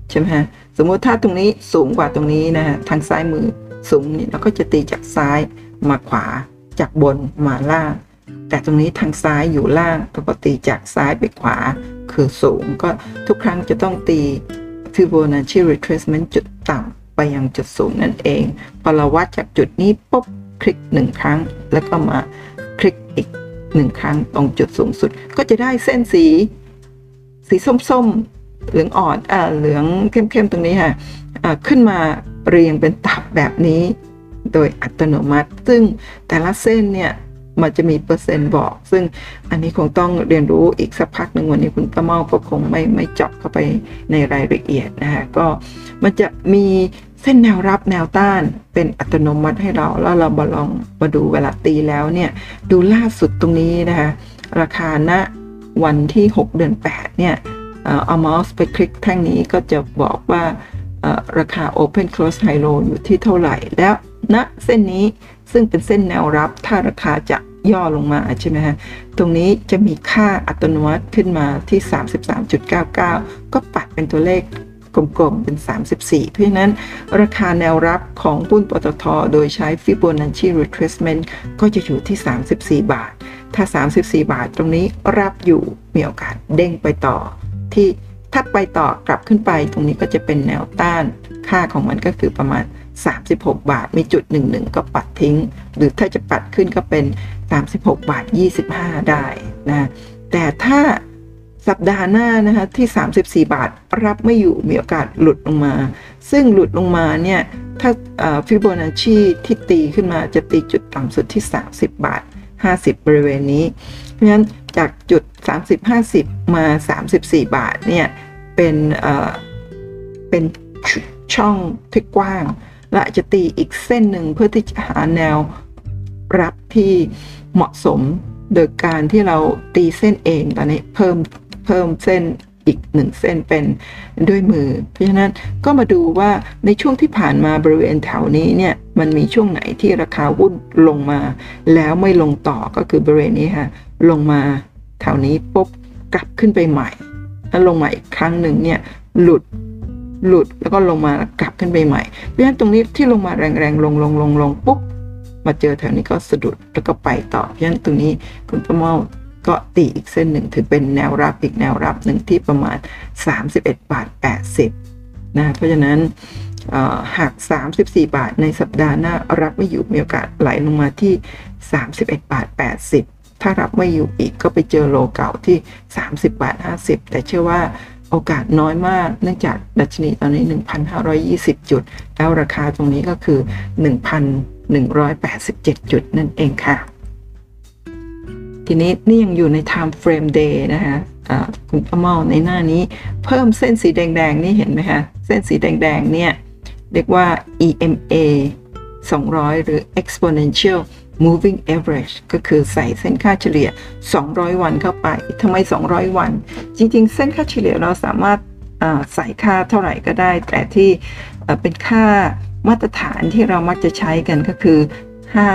ใช่ไหมฮะสมมติถ้าตรงนี้สูงกว่าตรงนี้นะฮะทางซ้ายมือสูงนี่เราก็จะตีจากซ้ายมาขวาจากบนมาล่างแต่ตรงนี้ทางซ้ายอยู่ล่างปกติจากซ้ายไปขวาคือสูงก็ทุกครั้งจะต้องตี Fibonacci retracement จุดต่ำไปยังจุดสูงนั่นเองพอเราวัดจากจุดนี้ปุ๊บคลิกหนึ่งครั้งแล้วก็มาคลิกอีกหนึ่งครั้งตรงจุดสูงสุดก็จะได้เส้นสีสีส้มๆเหลืองอ่อนอ่าเหลืองเข้มๆตรงนี้ค่ะขึ้นมาเรียงเป็นตับแบบนี้โดยอัตโนมัติซึ่งแต่ละเส้นเนี่ยมันจะมีเปอร์เซ็นต์บอกซึ่งอันนี้คงต้องเรียนรู้อีกสักพักหนึ่งวันนี้คุณป้าเม่าก็คงไม่ไม่เจาะเข้าไปในรายละเอียดนะคะก็มันจะมีเส้นแนวรับแนวต้านเป็นอัตโนมัติให้เราแล้วเราลองมาดูเวลาตีแล้วเนี่ยดูล่าสุดตรงนี้นะคะราคาณวันที่หกเดือนแปดเนี่ยเอาเมาส์ไปคลิกแท่งนี้ก็จะบอกว่าราคา Open Close High Low อยู่ที่เท่าไหร่แล้วณนะเส้นนี้ซึ่งเป็นเส้นแนวรับถ้าราคาจะย่อลงมาใช่ไหมฮะตรงนี้จะมีค่าอัตโนมัติขึ้นมาที่ สามสิบสามจุดเก้าเก้า ก็ปัดเป็นตัวเลขกลมๆเป็นสามสิบสี่เพราะฉะนั้นราคาแนวรับของหุ้นปตท.โดยใช้ Fibonacci retracement ก็จะอยู่ที่สามสิบสี่บาทถ้าสามสิบสี่บาทตรงนี้รับอยู่มีโอกาสเด้งไปต่อที่ถ้าไปต่อกลับขึ้นไปตรงนี้ก็จะเป็นแนวต้านค่าของมันก็คือประมาณสามสิบหกบาทมีจุดหนึ่งหนึ่งก็ปัดทิ้งหรือถ้าจะปัดขึ้นก็เป็นสามสิบหกบาทยี่สิบห้าได้นะแต่ถ้าสัปดาห์หน้านะคะที่สามสิบสี่บาทรับไม่อยู่มีโอกาสหลุดลงมาซึ่งหลุดลงมาเนี่ยถ้าฟิโบนัชชีที่ตีขึ้นมาจะตีจุดต่ำสุดที่สามสิบบาทห้าสิบบริเวณนี้เพราะฉะนั้นจากจุดสามสิบ ห้าสิบมาสามสิบสี่บาทเนี่ยเป็นเอ่อเป็นช่องที่กว้างและจะตีอีกเส้นหนึ่งเพื่อที่จะหาแนวรับที่เหมาะสมโดยการที่เราตีเส้นเองตอนนี้เพิ่มเพิ่มเส้นอีกหนึ่งเส้นเป็นด้วยมือเพราะฉะนั้นก็มาดูว่าในช่วงที่ผ่านมาบริเวณแถวนี้เนี่ยมันมีช่วงไหนที่ราคาหุ้นลงมาแล้วไม่ลงต่อก็คือบริเวณนี้ค่ะลงมาแถวนี้ปุ๊บกลับขึ้นไปใหม่แล้วลงมาอีกครั้งหนึ่งเนี่ยหลุดหลุดแล้วก็ลงมากลับขึ้นไปใหม่เพราะฉะนั้นตรงนี้ที่ลงมาแรงๆลงลงลงลงปุ๊บมาเจอแถวนี้ก็สะดุดแล้วก็ไปต่อเพราะฉะนั้นตรงนี้คุณป้าเม่าก็ตีอีกเส้นหนึ่งถือเป็นแนวรับอีกแนวรับหนึ่งที่ประมาณ สามสิบเอ็ดจุดแปดศูนย์ นะเพราะฉะนั้นหากสามสิบสี่บาทในสัปดาห์หน้ารับไม่อยู่มีโอกาสไหลลงมาที่ สามสิบเอ็ดจุดแปดศูนย์ ถ้ารับไม่อยู่อีกก็ไปเจอโลเก่าที่ สามสิบจุดห้าศูนย์ แต่เชื่อว่าโอกาสน้อยมากเนื่องจากดัชนีตอนนี้ หนึ่งพันห้าร้อยยี่สิบ จุดแล้วราคาตรงนี้ก็คือ หนึ่งพันหนึ่งร้อยแปดสิบเจ็ด จุดนั่นเองค่ะทีนี้นี่ยังอยู่ใน time frame day นะคะคุณป้าเม่าในหน้านี้เพิ่มเส้นสีแดงๆนี่เห็นไหมคะเส้นสีแดงๆเนี่ยเรียกว่า อี เอ็ม เอ สองร้อยหรือ exponential moving average ก็คือใส่เส้นค่าเฉลี่ยสองร้อยวันเข้าไปทำไมสองร้อยวันจริงๆเส้นค่าเฉลี่ยเราสามารถใส่ค่าเท่าไหร่ก็ได้แต่ที่เป็นค่ามาตรฐานที่เรามักจะใช้กันก็คือห้า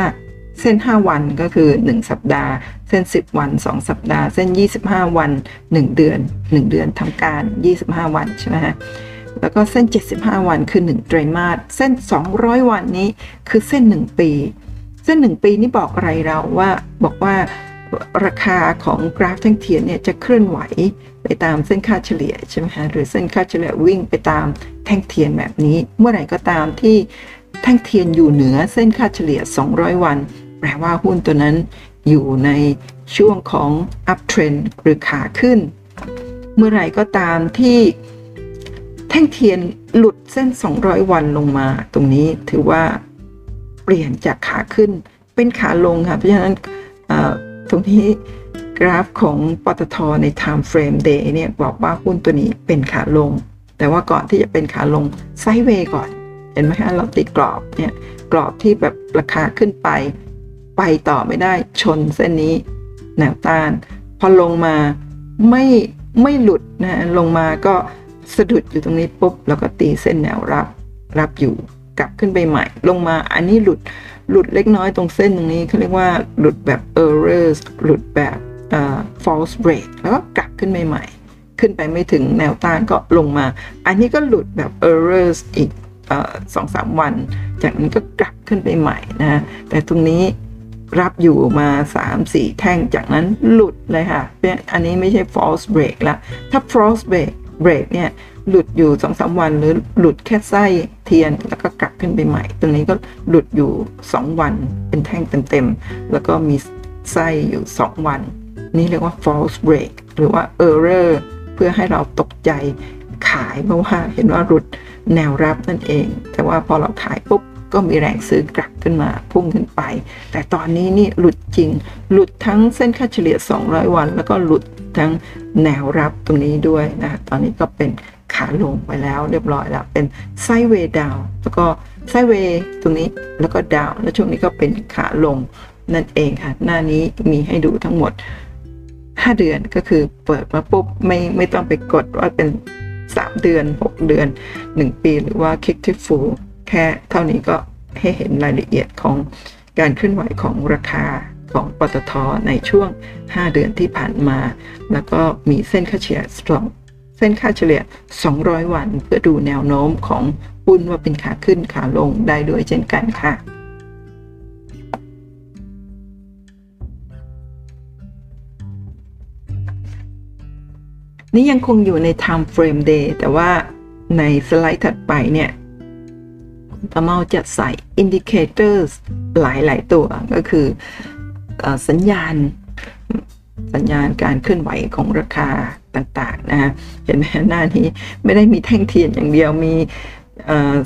เส้นห้าวันก็คือหนึ่งสัปดาห์เส้นสิบวันสองสัปดาห์เส้นยี่สิบห้าวันหนึ่งเดือนหนึ่งเดือนทำการยี่สิบห้าวันใช่ไหมฮะแล้วก็เส้นเจ็ดสิบห้าวันคือหนึ่งไตรมาสเส้นสองร้อยวันนี้คือเส้นหนึ่งปีเส้นหนึ่งปีนี่บอกอะไรเราว่าบอกว่าราคาของกราฟแท่งเทียนเนี่ยจะเคลื่อนไหวไปตามเส้นค่าเฉลี่ยใช่ไหมฮะหรือเส้นค่าเฉลี่ยวิ่งไปตามแท่งเทียนแบบนี้เมื่อไหร่ก็ตามที่แท่งเทียนอยู่เหนือเส้นค่าเฉลี่ยสองร้อยวันแปลว่าหุ้นตัวนั้นอยู่ในช่วงของ up trend หรือขาขึ้น เมื่อไหร่ก็ตามที่แท่งเทียนหลุดเส้นสองร้อยวันลงมาตรงนี้ถือว่าเปลี่ยนจากขาขึ้นเป็นขาลงค่ะเพราะฉะนั้นตรงนี้กราฟของปตท.ใน Time Frame Day เนี่ยบอกว่าหุ้นตัวนี้เป็นขาลงแต่ว่าก่อนที่จะเป็นขาลงไซด์เวย์ก่อนเห็นไหมคะเราติดกรอบเนี่ยกรอบที่แบบราคาขึ้นไปไปต่อไม่ได้ชนเส้นนี้แนวต้านพอลงมาไม่ไม่หลุดนะลงมาก็สะดุดอยู่ตรงนี้ปุ๊บแล้วก็ตีเส้นแนวรับรับอยู่กลับขึ้นไปใหม่ลงมาอันนี้หลุดหลุดเล็กน้อยตรงเส้นตรงนี้เขาเรียกว่าหลุดแบบ errors หลุดแบบ uh, false break แล้วก็กลับขึ้นไปใหม่ขึ้นไปไม่ถึงแนวต้านก็ลงมาอันนี้ก็หลุดแบบ errors อีก uh, สองสาม วันจากนั้นก็กลับขึ้นไปใหม่นะแต่ตรงนี้รับอยู่มา สามสี่ แท่งจากนั้นหลุดเลยค่ะอันนี้ไม่ใช่ false break ละถ้า false break break เนี่ยหลุดอยู่ สองสาม วันหรือหลุดแค่ไส้เทียนแล้วก็กลับขึ้นไปใหม่ตรงนี้ก็หลุดอยู่สองวันเป็นแท่งเต็มๆแล้วก็มีไส้อยู่สองวันนี่เรียกว่า false break หรือว่า error เพื่อให้เราตกใจขายเพราะว่าเห็นว่าหลุดแนวรับนั่นเองแต่ว่าพอเราขายปุ๊บก็มีแรงซื้อกลับขึ้นมาพุ่งขึ้นไปแต่ตอนนี้นี่หลุดจริงหลุดทั้งเส้นค่าเฉลี่ยสองร้อยวันแล้วก็หลุดทั้งแนวรับตรงนี้ด้วยนะตอนนี้ก็เป็นขาลงไปแล้วเรียบร้อยแล้วเป็นไซด์เวย์ดาวแล้วก็ไซด์เวย์ตรงนี้แล้วก็ดาวแล้วช่วงนี้ก็เป็นขาลงนั่นเองค่ะหน้านี้มีให้ดูทั้งหมดห้าเดือนก็คือเปิดมาปุ๊บไม่ไม่ต้องไปกดว่าเป็นสามเดือนหกเดือนหนึ่งปีหรือว่าคิกที่ฟูแค่เท่านี้ก็ให้เห็นรายละเอียดของการเคลื่อนไหวของราคาของปตท.ในช่วงห้าเดือนที่ผ่านมาแล้วก็มีเส้นค่าเฉลี่ยเส้นค่าเฉลี่ยสองร้อยวันเพื่อดูแนวโน้มของหุ้นว่าเป็นขาขึ้นขาลงได้ด้วยเช่นกันค่ะนี่ยังคงอยู่ใน Time Frame Day แต่ว่าในสไลด์ถัดไปเนี่ยตะเมาจะใส่ indicators หลายๆตัวก็คือสัญญาณสัญญาณการเคลื่อนไหวของราคาต่างๆนะเห็นไหมหน้านี้ไม่ได้มีแท่งเทียนอย่างเดียวมี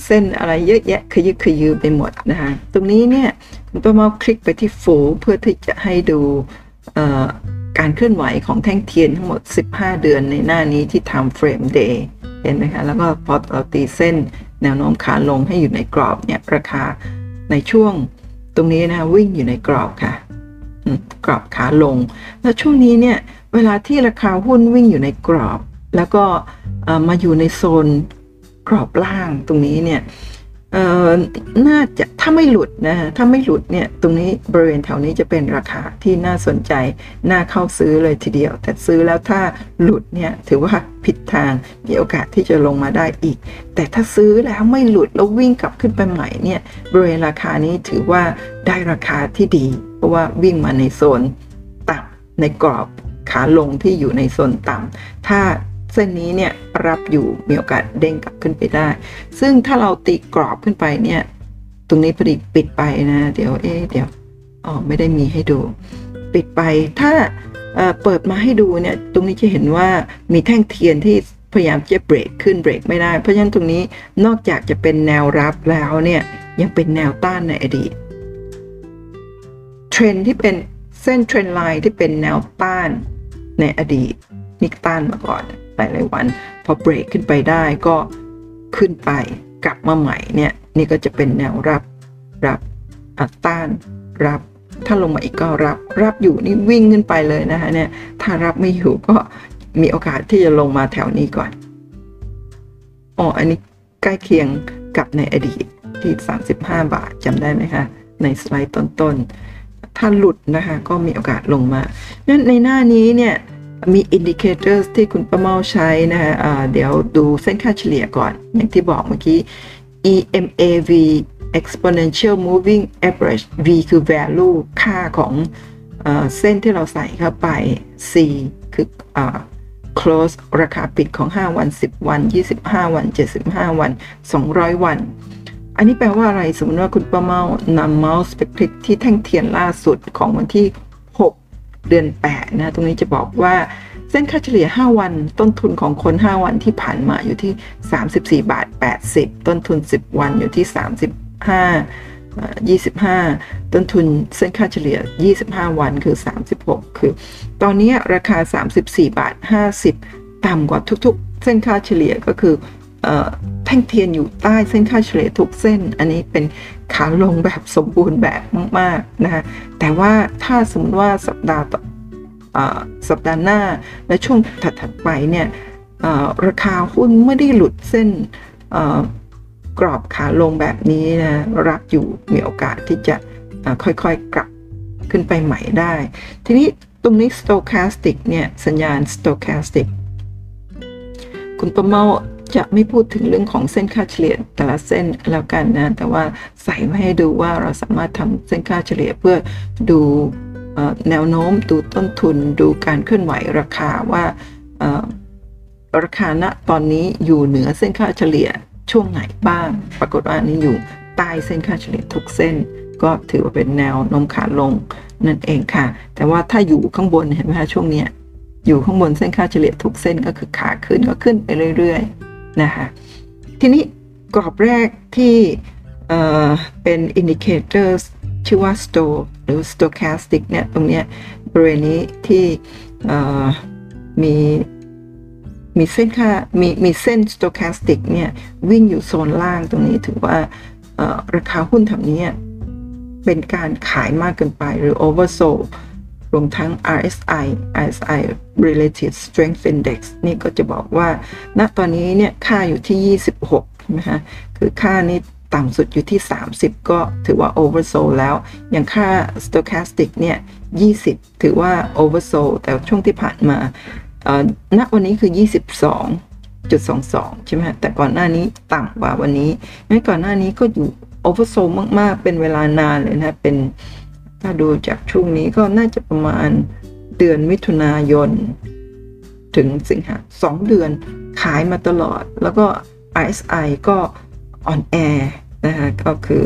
เส้นอะไรเยอะแยะขยึกขยือไปหมดนะคะตรงนี้เนี่ยตะเมาคลิกไปที่ฟูเพื่อที่จะให้ดูการเคลื่อนไหวของแท่งเทียนทั้งหมดสิบห้าเดือนในหน้านี้ที่ Time Frame Day เห็นไหมคะแล้วก็พอเราตีเส้นแนวโน้มขาลงให้อยู่ในกรอบเนี่ยราคาในช่วงตรงนี้นะวิ่งอยู่ในกรอบค่ะกรอบขาลงแล้วช่วงนี้เนี่ยเวลาที่ราคาหุ้นวิ่งอยู่ในกรอบแล้วก็มาอยู่ในโซนกรอบล่างตรงนี้เนี่ยน่าจะถ้าไม่หลุดนะถ้าไม่หลุดเนี่ยตรงนี้บริเวณแถวนี้จะเป็นราคาที่น่าสนใจน่าเข้าซื้อเลยทีเดียวแต่ซื้อแล้วถ้าหลุดเนี่ยถือว่าผิดทางมีโอกาสที่จะลงมาได้อีกแต่ถ้าซื้อแล้วไม่หลุดแล้ววิ่งกลับขึ้นไปใหม่เนี่ยบริเวณราคานี้ถือว่าได้ราคาที่ดีเพราะว่าวิ่งมาในโซนต่ำในกรอบขาลงที่อยู่ในโซนต่ำถ้าเส้นนี้เนี่ยรับอยู่มีโอกาสเด้งกลับขึ้นไปได้ซึ่งถ้าเราตีกรอบขึ้นไปเนี่ยตรงนี้พอดีปิดไปนะเดี๋ยวเอ๊เดี๋ยวอ๋อไม่ได้มีให้ดูปิดไปถ้าเอ่อเปิดมาให้ดูเนี่ยตรงนี้จะเห็นว่ามีแท่งเทียนที่พยายามจะเบรกขึ้นเบรกไม่ได้เพราะฉะนั้นตรงนี้นอกจากจะเป็นแนวรับแล้วเนี่ยยังเป็นแนวต้านในอดีตเทรนที่เป็นเส้นเทรนไลน์ที่เป็นแนวต้านในอดีตนิกต้านมาก่อนหลายๆวันพอเบรกขึ้นไปได้ก็ขึ้นไปกลับมาใหม่เนี่ยนี่ก็จะเป็นแนวรับรับต้านรับถ้าลงมาอีกก็รับรับอยู่นี่วิ่งขึ้นไปเลยนะคะเนี่ยถ้ารับไม่อยู่ก็มีโอกาสที่จะลงมาแถวนี้ก่อนอ๋ออันนี้ใกล้เคียงกับในอดีตที่สามสิบห้าบาทจำได้ไหมคะในสไลด์ต้นๆถ้าหลุดนะคะก็มีโอกาสลงมานั่นในหน้านี้เนี่ยมี indicators ที่คุณประเมาใช้นะคะะเดี๋ยวดูเส้นค่าเฉลี่ยก่อนอย่างที่บอกเมื่อกี้ อี เอ็ม เอ วี exponential moving average V คือ value ค่าของเอ่อเส้นที่เราใส่เข้าไป C คือเอ่อ close ราคาปิดของห้าวันสิบวันยี่สิบห้าวันเจ็ดสิบห้าวันสองร้อยวันอันนี้แปลว่าอะไรสมมติว่าคุณประเมานำเมาส์ไปคลิกที่แท่งเทียนล่าสุดของวันที่เดือนแปดนะตรงนี้จะบอกว่า เส้นค่าเฉลี่ยห้าวันต้นทุนของคนห้าวันที่ผ่านมาอยู่ที่สามสิบสี่บาทแปดสิบต้นทุนสิบวันอยู่ที่สามสิบห้า ยี่สิบห้าต้นทุนเส้นค่าเฉลี่ยยี่สิบห้าวันคือสามสิบหกคือตอนนี้ราคาสามสิบสี่บาทห้าสิบต่ำกว่าทุกๆเส้นค่าเฉลี่ยก็คือแท่งเทียนอยู่ใต้เส้นค่าเฉลี่ยทุกเส้นอันนี้เป็นขาลงแบบสมบูรณ์แบบมากๆนะคะแต่ว่าถ้าสมมติว่าสัปดาห์สัปดาห์หน้าและช่วงถัดๆไปเนี่ยราคาหุ้นไม่ได้หลุดเส้นกรอบขาลงแบบนี้นะรับอยู่มีโอกาสที่จะค่อยๆกลับขึ้นไปใหม่ได้ทีนี้ตรงนี้ stochastic เนี่ยสัญญาณ stochastic คุณประเมาจะไม่พูดถึงเรื่องของเส้นค่าเฉลี่ยแต่ละเส้นแล้วกันนะแต่ว่าใส่มาให้ดูว่าเราสามารถทำเส้นค่าเฉลี่ยเพื่อดูแนวโน้มดูต้นทุนดูการเคลื่อนไหวราคาว่าราคาณตอนนี้อยู่เหนือเส้นค่าเฉลี่ยช่วงไหนบ้างปรากฏว่านี้อยู่ใต้เส้นค่าเฉลี่ยทุกเส้นก็ถือว่าเป็นแนวโน้มขาลงนั่นเองค่ะแต่ว่าถ้าอยู่ข้างบนเห็นไหมคะช่วงนี้อยู่ข้างบนเส้นค่าเฉลี่ยทุกเส้นก็คือขาขึ้นก็ขึ้นไปเรื่อยๆนะคะทีนี้กรอบแรกที่เอ่อเป็น indicators ชื่อว่า store หรือ stochastic เนี่ยตรงเนี้ยบริเวณนี้ที่เอ่อมีมีเส้นค่ามีมีเส้น stochastic เนี่ยวิ่งอยู่โซนล่างตรงนี้ถือว่าราคาหุ้นแถวนี้เป็นการขายมากเกินไปหรือ oversold รวมทั้ง อาร์ เอส ไอ อาร์ เอส ไอ relative strength index นี่ก็จะบอกว่าณตอนนี้เนี่ยค่าอยู่ที่ยี่สิบหกใช่ไหมฮะคือค่านี้ต่ำสุดอยู่ที่สามสิบก็ถือว่า oversold แล้วอย่างค่า stochastic เนี่ยยี่สิบถือว่า oversold แต่ช่วงที่ผ่านมาณวันนี้คือ ยี่สิบสองจุดสองสอง ใช่ไหมแต่ก่อนหน้านี้ต่ำกว่าวันนี้งั้นก่อนหน้านี้ก็อยู่โอเวอร์โซลมากๆเป็นเวลานานเลยนะเป็นถ้าดูจากช่วงนี้ก็น่าจะประมาณเดือนมิถุนายนถึงสิงหาสองเดือนขายมาตลอดแล้วก็ อาร์ เอส ไอ ก็อ่อนแอนะคะก็คือ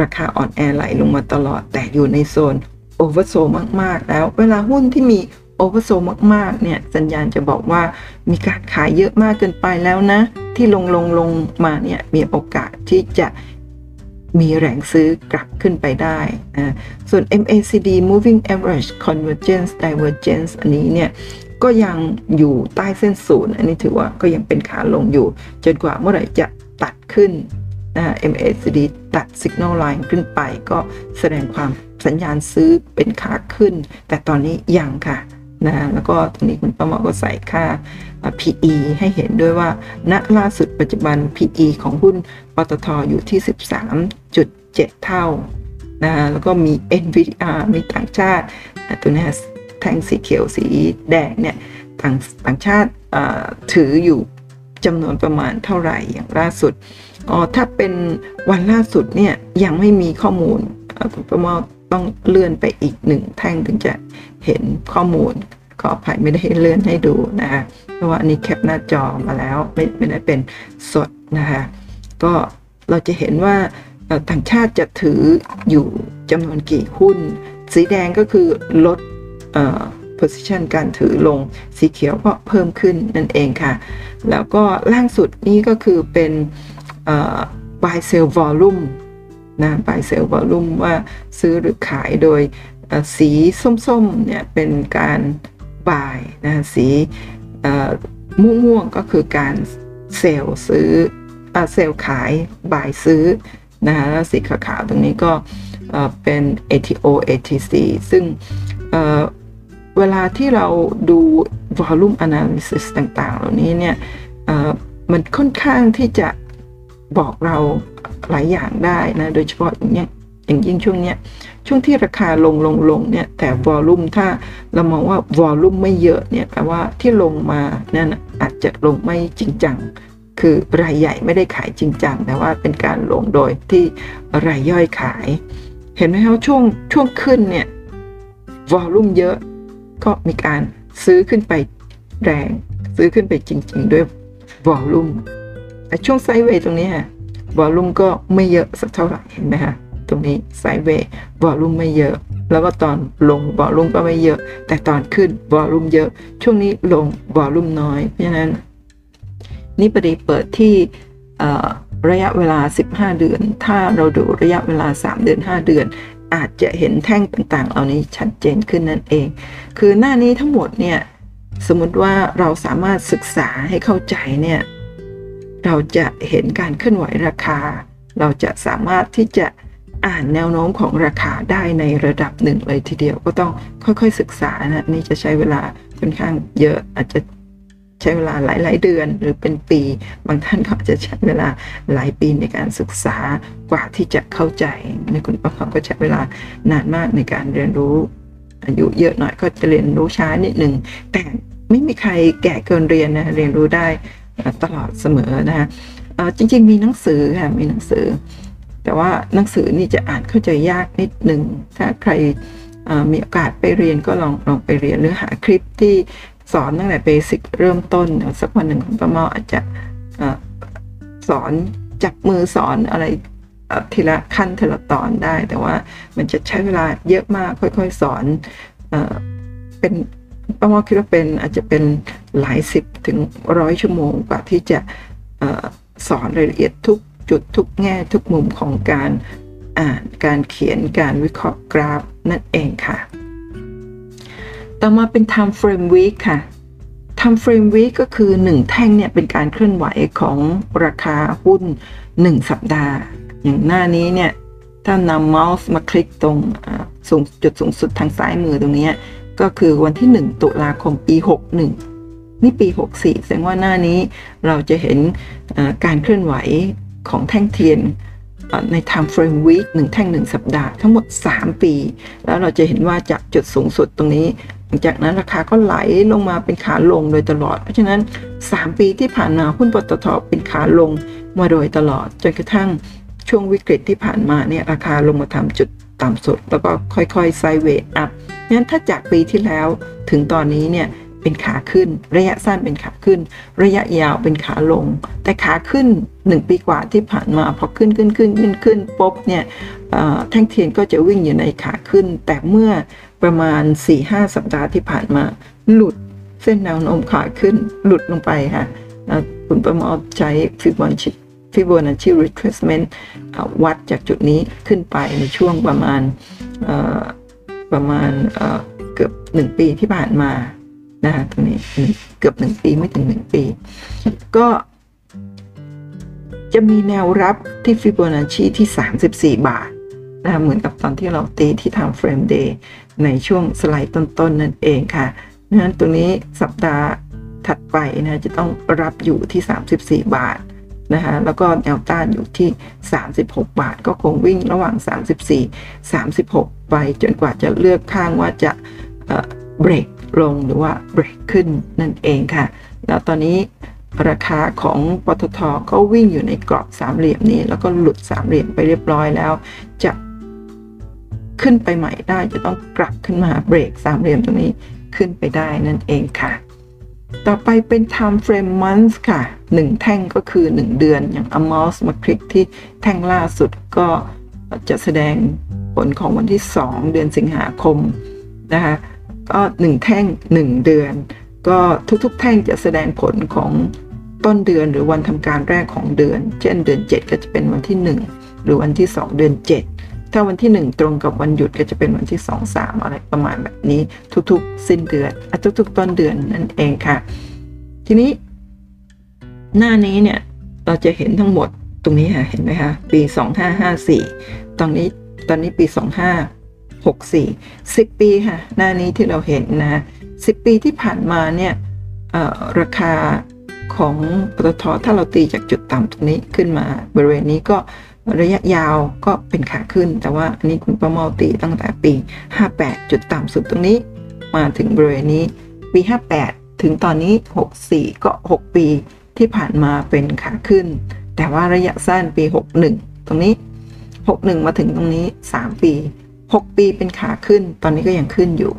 ราคาอ่อนแอไหลลงมาตลอดแต่อยู่ในโซนโอเวอร์โซลมากๆแล้วเวลาหุ้นที่มีโอเวอร์โซลมากๆเนี่ยสัญญาณจะบอกว่ามีการขายเยอะมากเกินไปแล้วนะที่ลงลงลงมาเนี่ยมีโอกาสที่จะมีแรงซื้อกลับขึ้นไปได้นะส่วน เอ็ม เอ ซี ดี Moving Average Convergence Divergence อันนี้เนี่ยก็ยังอยู่ใต้เส้นศูนย์อันนี้ถือว่าก็ยังเป็นขาลงอยู่จนกว่าเมื่อไหร่จะตัดขึ้นนะ เอ็ม เอ ซี ดี ตัด Signal Line ขึ้นไปก็แสดงความสัญญาณซื้อเป็นขาขึ้นแต่ตอนนี้ยังค่ะนะแล้วก็ตรงนี้คุณประเมาก็ใส่ค่า พี อี ให้เห็นด้วยว่าณล่าสุดปัจจุบัน พี อี ของหุ้นปตท.อยู่ที่ สิบสามจุดเจ็ด เท่านะแล้วก็มี เอ็น วี ดี อาร์ มีต่างชาติตัวนี้แท่งสีเขียวสีแดงเนี่ยต่างต่างชาติถืออยู่จำนวนประมาณเท่าไหร่อย่างล่าสุดอ๋อถ้าเป็นวันล่าสุดเนี่ยยังไม่มีข้อมูลคุณประเมาต้องเลื่อนไปอีกหนึ่งแท่งถึงจะเห็นข้อมูลขออภัยไม่ได้ให้เลื่อนให้ดูนะคะเพราะว่าอันนี้แคปหน้าจอมาแล้วไม่ไม่ได้เป็นสดนะคะก็เราจะเห็นว่าต่างชาติจะถืออยู่จำนวนกี่หุ้นสีแดงก็คือลด position การถือลงสีเขียวก็เพิ่มขึ้นนั่นเองค่ะแล้วก็ล่างสุดนี้ก็คือเป็น buy sell volumeนะไปเซลล์วอลุ่มว่าซื้อหรือขายโดยสีส้มๆเนี่ยเป็นการบายนะสีม่วงๆก็คือการเซลล์ซื้อเซลล์ขายบายซื้อนะฮะแล้วสีขาวๆตรงนี้ก็เป็น เอ ที โอ เอ ที ซี ซึ่งเวลาที่เราดูวอลุ่ม analysis ต่างๆเหล่านี้เนี่ยมันค่อนข้างที่จะบอกเราหลายอย่างได้นะโดยเฉพาะอย่างนี้อย่างยิ่งช่วงเนี้ยช่วงที่ราคาลงลงลงเนี่ยแต่วอลุ่มถ้าเรามองว่าวอลุ่มไม่เยอะเนี่ยแปลว่าที่ลงมานั่นอาจจะลงไม่จริงจังคือรายใหญ่ไม่ได้ขายจริงจังแต่ว่าเป็นการลงโดยที่รายย่อยขายเห็นไหมครับช่วงช่วงขึ้นเนี่ยวอลุ่มเยอะก็มีการซื้อขึ้นไปแรงซื้อขึ้นไปจริงๆด้วยวอลุ่มแต่ช่วงไซด์เวย์ตรงนี้ฮะวอลุ่มก็ไม่เยอะสักเท่าไหร่เห็นไหมฮะตรงนี้ไซด์เวย์วอลุ่มไม่เยอะ แล้วก็ตอนลงวอลลุ่มก็ไม่เยอะแต่ตอนขึ้นวอลลุ่มเยอะช่วงนี้ลงวอลลุ่มน้อยเพราะฉะนั้นนี่พอดีเปิดที่ระยะเวลาสิบห้าเดือนถ้าเราดูระยะเวลาสามเดือนห้าเดือนอาจจะเห็นแท่งต่างๆเหล่านี้ชัดเจนขึ้นนั่นเองคือหน้านี้ทั้งหมดเนี่ยสมมติว่าเราสามารถศึกษาให้เข้าใจเนี่ยเราจะเห็นการเคลื่อนไหวราคาเราจะสามารถที่จะอ่านแนวโน้มของราคาได้ในระดับหนึ่งเลยทีเดียวก็ต้องค่อยๆศึกษานะนี่จะใช้เวลาค่อนข้างเยอะอาจจะใช้เวลาหลายๆเดือนหรือเป็นปีบางท่านก็จะใช้เวลาหลายปีในการศึกษากว่าที่จะเข้าใจในคุณประกอบก็ใช้เวลานานมากในการเรียนรู้อายุเยอะหน่อยก็จะเรียนรู้ช้านิดหนึ่งแต่ไม่มีใครแก่เกินเรียนนะเรียนรู้ได้ตลอดเสมอนะคะจริงๆมีหนังสือค่ะมีหนังสือแต่ว่าหนังสือนี่จะอ่านเข้าใจยากนิดหนึ่งถ้าใครมีโอกาสไปเรียนก็ลองลองไปเรียนหรือหาคลิปที่สอนตั้งแต่เบสิกเริ่มต้นสักวันหนึ่งคุณป้าเมาอาจจะสอนจับมือสอนอะไรทีละขั้นทีละตอนได้แต่ว่ามันจะใช้เวลาเยอะมากค่อยๆสอนเป็นป้าเมาคิดว่าเป็นอาจจะเป็นหลายสิบถึงร้อยชั่วโมงกว่าที่จะสอนรายละเอียดทุกจุดทุกแง่ทุกมุมของการอ่านการเขียนการวิเคราะห์กราฟนั่นเองค่ะต่อมาเป็น time frame week ค่ะ time frame week ก็คือหนึ่งแท่งเนี่ยเป็นการเคลื่อนไหวของราคาหุ้นหนึ่งสัปดาห์อย่างหน้านี้เนี่ยถ้านำเมาส์มาคลิกตรงจุดสูงสุดทางซ้ายมือตรงนี้ก็คือวันที่หนึ่งตุลาคมปีหกสิบเอ็ดนี่ปีหกสิบสี่แสดงว่าหน้านี้เราจะเห็นการเคลื่อนไหวของแท่งเทียนใน time frame week หนึ่งแท่งหนึ่งสัปดาห์ทั้งหมดสามปีแล้วเราจะเห็นว่าจากจุดสูงสุดตรงนี้หลังจากนั้นราคาก็ไหลลงมาเป็นขาลงโดยตลอดเพราะฉะนั้นสามปีที่ผ่านมาหุ้นปตท.เป็นขาลงมาโดยตลอดจนกระทั่งช่วงวิกฤตที่ผ่านมาเนี่ยราคาลงมาทำจุดต่ำสุดแล้วก็ค่อยๆไซด์เวย์อัพงั้นถ้าจากปีที่แล้วถึงตอนนี้เนี่ยเป็นขาขึ้นระยะสั้นเป็นขาขึ้นระยะยาวเป็นขาลงแต่ขาขึ้นหนึ่งปีกว่าที่ผ่านมาพอขึ้นขึ้นขึ้นขึ้นขึ้นปุ๊บเนี่ยแท่งเทียนก็จะวิ่งอยู่ในขาขึ้นแต่เมื่อประมาณ สี่ถึงห้า สัปดาห์ที่ผ่านมาหลุดเส้นแนวโน้มขาขึ้นหลุดลงไปค่ะคุณประมอใช้ฟิบอนัชชีฟิบอนัชชีรีเทสเมนต์วัดจากจุดนี้ขึ้นไปในช่วงประมาณประมาณเกือบหนึ่งปีที่ผ่านมานะคะตรงนี้เกือบหนึ่งปีไม่ถึงหนึ่งปีก็จะมีแนวรับที่ฟิโบนัชชีที่สามสิบสี่บาทนะเหมือนกับตอนที่เราตีที่ทำเฟรมเดย์ในช่วงสไลด์ต้นๆนั่นเองค่ะนั้นตรงนี้สัปดาห์ถัดไปนะจะต้องรับอยู่ที่สามสิบสี่บาทนะคะแล้วก็แนวต้านอยู่ที่สามสิบหกบาทก็คงวิ่งระหว่างสามสิบสี่ สามสิบหกไปจนกว่าจะเลือกข้างว่าจะเบรกลงหรือว่าเบรกขึ้นนั่นเองค่ะแล้วตอนนี้ราคาของปตท.ก็วิ่งอยู่ในกรอบสามเหลี่ยมนี้แล้วก็หลุดสามเหลี่ยมไปเรียบร้อยแล้วจะขึ้นไปใหม่ได้จะต้องกลับขึ้นมาเบรกสามเหลี่ยมตรงนี้ขึ้นไปได้นั่นเองค่ะต่อไปเป็น time frame month ค่ะหนึ่งแท่งก็คือหนึ่งเดือนอย่างเอาเมาส์มาคลิกที่แท่งล่าสุดก็จะแสดงผลของวันที่สองเดือนสิงหาคมนะคะก็หนึ่งแท่งหนึ่งเดือนก็ทุกๆแท่งจะแสดงผลของต้นเดือนหรือวันทำการแรกของเดือนเช่นเดือนเจ็ดก็จะเป็นวันที่หนึ่งหรือวันที่สองเดือนเจ็ดถ้าวันที่หนึ่งตรงกับวันหยุดก็จะเป็นวันที่สอง สามอะไรประมาณแบบนี้ทุกๆสิ้นเดือนทุกๆต้นเดือนนั่นเองค่ะทีนี้หน้านี้เนี่ยเราจะเห็นทั้งหมดตรงนี้ค่ะเห็นไหมคะปีสองพันห้าร้อยห้าสิบสี่ตอนนี้ตอนนี้ปีสองพันห้าร้อยหกสิบสี่ สิบปีค่ะหน้านี้ที่เราเห็นนะสิบปีที่ผ่านมาเนี่ยราคาของปตท.ถ้าเราตีจากจุดต่ำตรงนี้ขึ้นมาบริเวณนี้ก็ระยะยาวก็เป็นขาขึ้นแต่ว่าอันนี้คุณประเมาตีตั้งแต่ปีห้าสิบแปดจุดต่ำสุดตรงนี้มาถึงบริเวณนี้ปีห้าสิบแปดถึงตอนนี้หกสิบสี่ก็หกปีที่ผ่านมาเป็นขาขึ้นแต่ว่าระยะสั้นปีหกสิบเอ็ดตรงนี้หกสิบเอ็ดมาถึงตรงนี้สามปีหกปีเป็นขาขึ้นตอนนี้ก็ยังขึ้นอยู่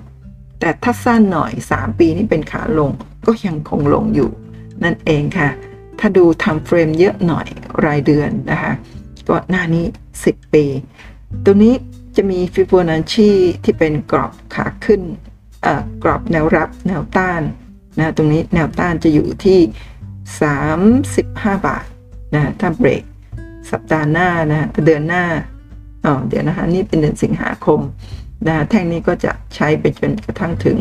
แต่ถ้าสั้นหน่อยสามปีนี่เป็นขาลงก็ยังคงลงอยู่นั่นเองค่ะถ้าดูไทม์เฟรมเยอะหน่อยรายเดือนนะคะก็หน้านี้สิบปีตัวนี้ จะมีฟิโบนัชชีที่เป็นกรอบขาขึ้นกรอบแนวรับแนวต้านนะตรงนี้แนวต้านจะอยู่ที่สามสิบห้าบาทนะถ้าเบรกสัปดาห์หน้านะเดือนหน้าอ๋อเดี๋ยวนะคะนี่เป็นเดือนสิงหาคมนะแท่งนี้ก็จะใช้ไปจนกระทั่งถึง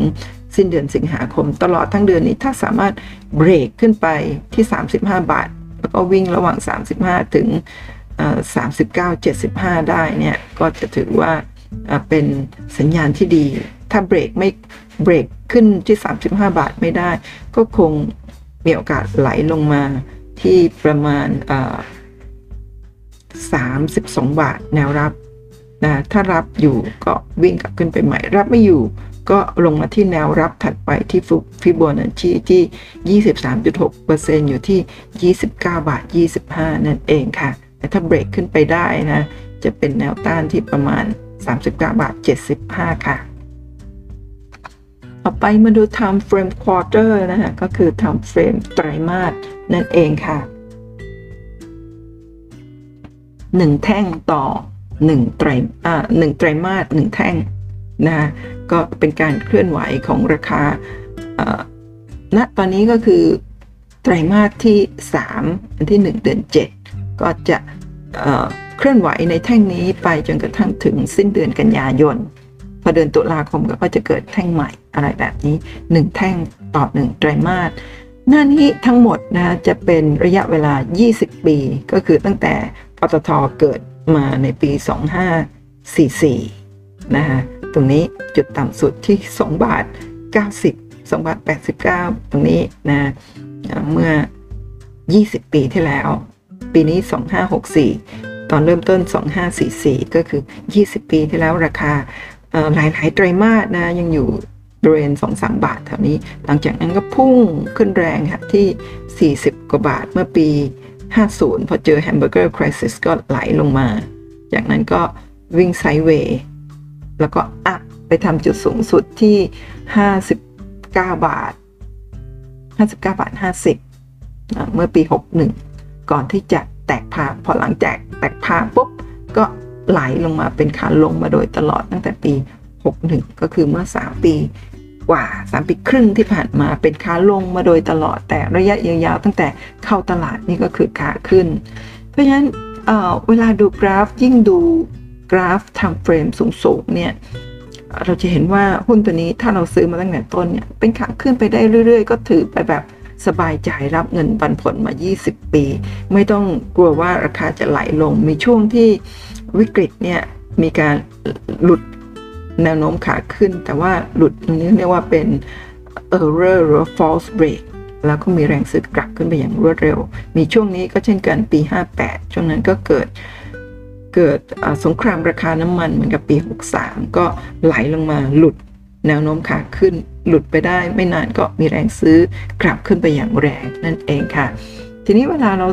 สิ้นเดือนสิงหาคมตลอดทั้งเดือนนี้ถ้าสามารถเบรกขึ้นไปที่สามสิบห้าบาทแล้วก็วิ่งระหว่างสามสิบห้าถึงสามสิบเก้าจุดเจ็ดห้า ได้เนี่ยก็จะถือว่าเป็นสัญญาณที่ดีถ้าเบรกไม่เบรกขึ้นที่สามสิบห้าบาทไม่ได้ก็คงมีโอกาสไหลลงมาที่ประมาณสามสิบสองบาทแนวรับนะถ้ารับอยู่ก็วิ่งกลับขึ้นไปใหม่รับไม่อยู่ก็ลงมาที่แนวรับถัดไปที่ฟิโบนัชชีที่ ยี่สิบสามจุดหกเปอร์เซ็นต์ อยู่ที่ ยี่สิบเก้าจุดยี่สิบห้า นั่นเองค่ะแต่ถ้าเบรกขึ้นไปได้นะจะเป็นแนวต้านที่ประมาณ สามสิบเก้าจุดเจ็ดห้า ค่ะต่อไปมาดู time frame quarter นะคะก็คือ time frame ไตรมาสนั่นเองค่ะหนึ่งแท่งต่อหนึ่งไตรอ่าหนึ่งไตรมาสหนึ่งแท่งนะก็เป็นการเคลื่อนไหวของราคาณนะตอนนี้ก็คือไตรมาสที่สามอันที่หนึ่งเดือนเจ็ดก็จะเคลื่อนไหวในแท่งนี้ไปจนกระทั่งถึงสิ้นเดือนกันยายนพอเดือนตุลาคมก็จะเกิดแท่งใหม่อะไรแบบนี้หนึ่งแท่งต่อหนึ่งไตรมาสหน้านี้ทั้งหมดนะจะเป็นระยะเวลายี่สิบปีก็คือตั้งแต่ปตท.เกิดมาในปีสองพันห้าร้อยสี่สิบสี่นะฮะตรงนี้จุดต่ำสุดที่สองบาทเก้าสิบ สองบาทแปดสิบเก้าตรงนี้นะเมื่อยี่สิบปีที่แล้วปีนี้สองพันห้าร้อยหกสิบสี่ตอนเริ่มต้นสองพันห้าร้อยสี่สิบสี่ก็คือยี่สิบปีที่แล้วราคาหลายๆไตรมาสนะยังอยู่บริเวณ สองถึงสาม บาทแถวนี้หลังจากนั้นก็พุ่งขึ้นแรงค่ะที่สี่สิบกว่าบาทเมื่อปีห้าสิบพอเจอแฮมเบอร์เกอร์คริสิสก็ไหลลงมาจากนั้นก็วิ่งไซด์เวย์แล้วก็อัพไปทำจุดสูงสุดที่ห้าสิบเก้าบาทห้าสิบเก้าบาทห้าสิบเมื่อปีหกสิบเอ็ดก่อนที่จะแตกพาพอหลังจากแตกพาปุ๊บก็ไหลลงมาเป็นขาลงมาโดยตลอดตั้งแต่ปีหกสิบเอ็ดก็คือเมื่อสามปีกว่าสามปีครึ่งที่ผ่านมาเป็นขาลงมาโดยตลอดแต่ระยะยาวๆตั้งแต่เข้าตลาดนี่ก็คือขาขึ้นเพราะฉะนั้น เอ่อ เวลาดูกราฟยิ่งดูกราฟทำเฟรมสูงๆเนี่ยเราจะเห็นว่าหุ้นตัวนี้ถ้าเราซื้อมาตั้งแต่ต้นเนี่ยเป็นขาขึ้นไปได้เรื่อยๆก็ถือไปแบบสบายใจรับเงินปันผลมายี่สิบปีไม่ต้องกลัวว่าราคาจะไหลลงมีช่วงที่วิกฤตเนี่ยมีการหลุดแนวโน้มขาขึ้นแต่ว่าหลุดตรงนี้เรียกว่าเป็น error หรือ false break แล้วก็มีแรงซื้อกลับขึ้นไปอย่างรวดเร็วมีช่วงนี้ก็เช่นกันปีห้าสิบแปดช่วงนั้นก็เกิดเกิดสงครามราคาน้ำมันเหมือนกับปีหกสิบสามก็ไหลลงมาหลุดแนวโน้มขาขึ้นหลุดไปได้ไม่นานก็มีแรงซื้อกลับขึ้นไปอย่างแรงนั่นเองค่ะทีนี้เวลาเรา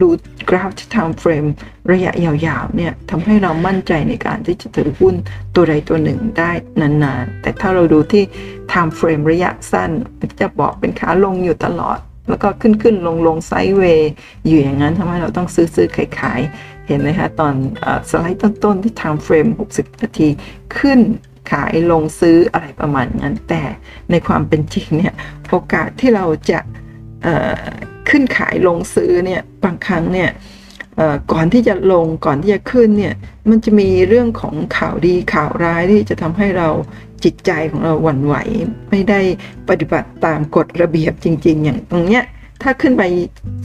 ดูกราฟ time frame ระยะยาวๆเนี่ยทำให้เรามั่นใจในการที่จะถือหุ้นตัวใดตัวหนึ่งได้นานๆแต่ถ้าเราดูที่ time frame ระยะสั้นจะบอกเป็นขาลงอยู่ตลอดแล้วก็ขึ้นๆลงๆไซด์เวย์อยู่อย่างนั้นทำให้เราต้องซื้อๆขายๆเห็นไหมคะตอนสไลด์ต้นๆที่ time frame หกสิบนาทีขึ้นขายลงซื้ออะไรประมาณนั้นแต่ในความเป็นจริงเนี่ยโอกาสที่เราจะขึ้นขายลงซื้อเนี่ยบางครั้งเนี่ยก่อนที่จะลงก่อนที่จะขึ้นเนี่ยมันจะมีเรื่องของข่าวดีข่าวร้ายที่จะทำให้เราจิตใจของเราหวั่นไหวไม่ได้ปฏิบัติตามกฎระเบียบจริงๆอย่างตรงเนี้ยถ้าขึ้นไป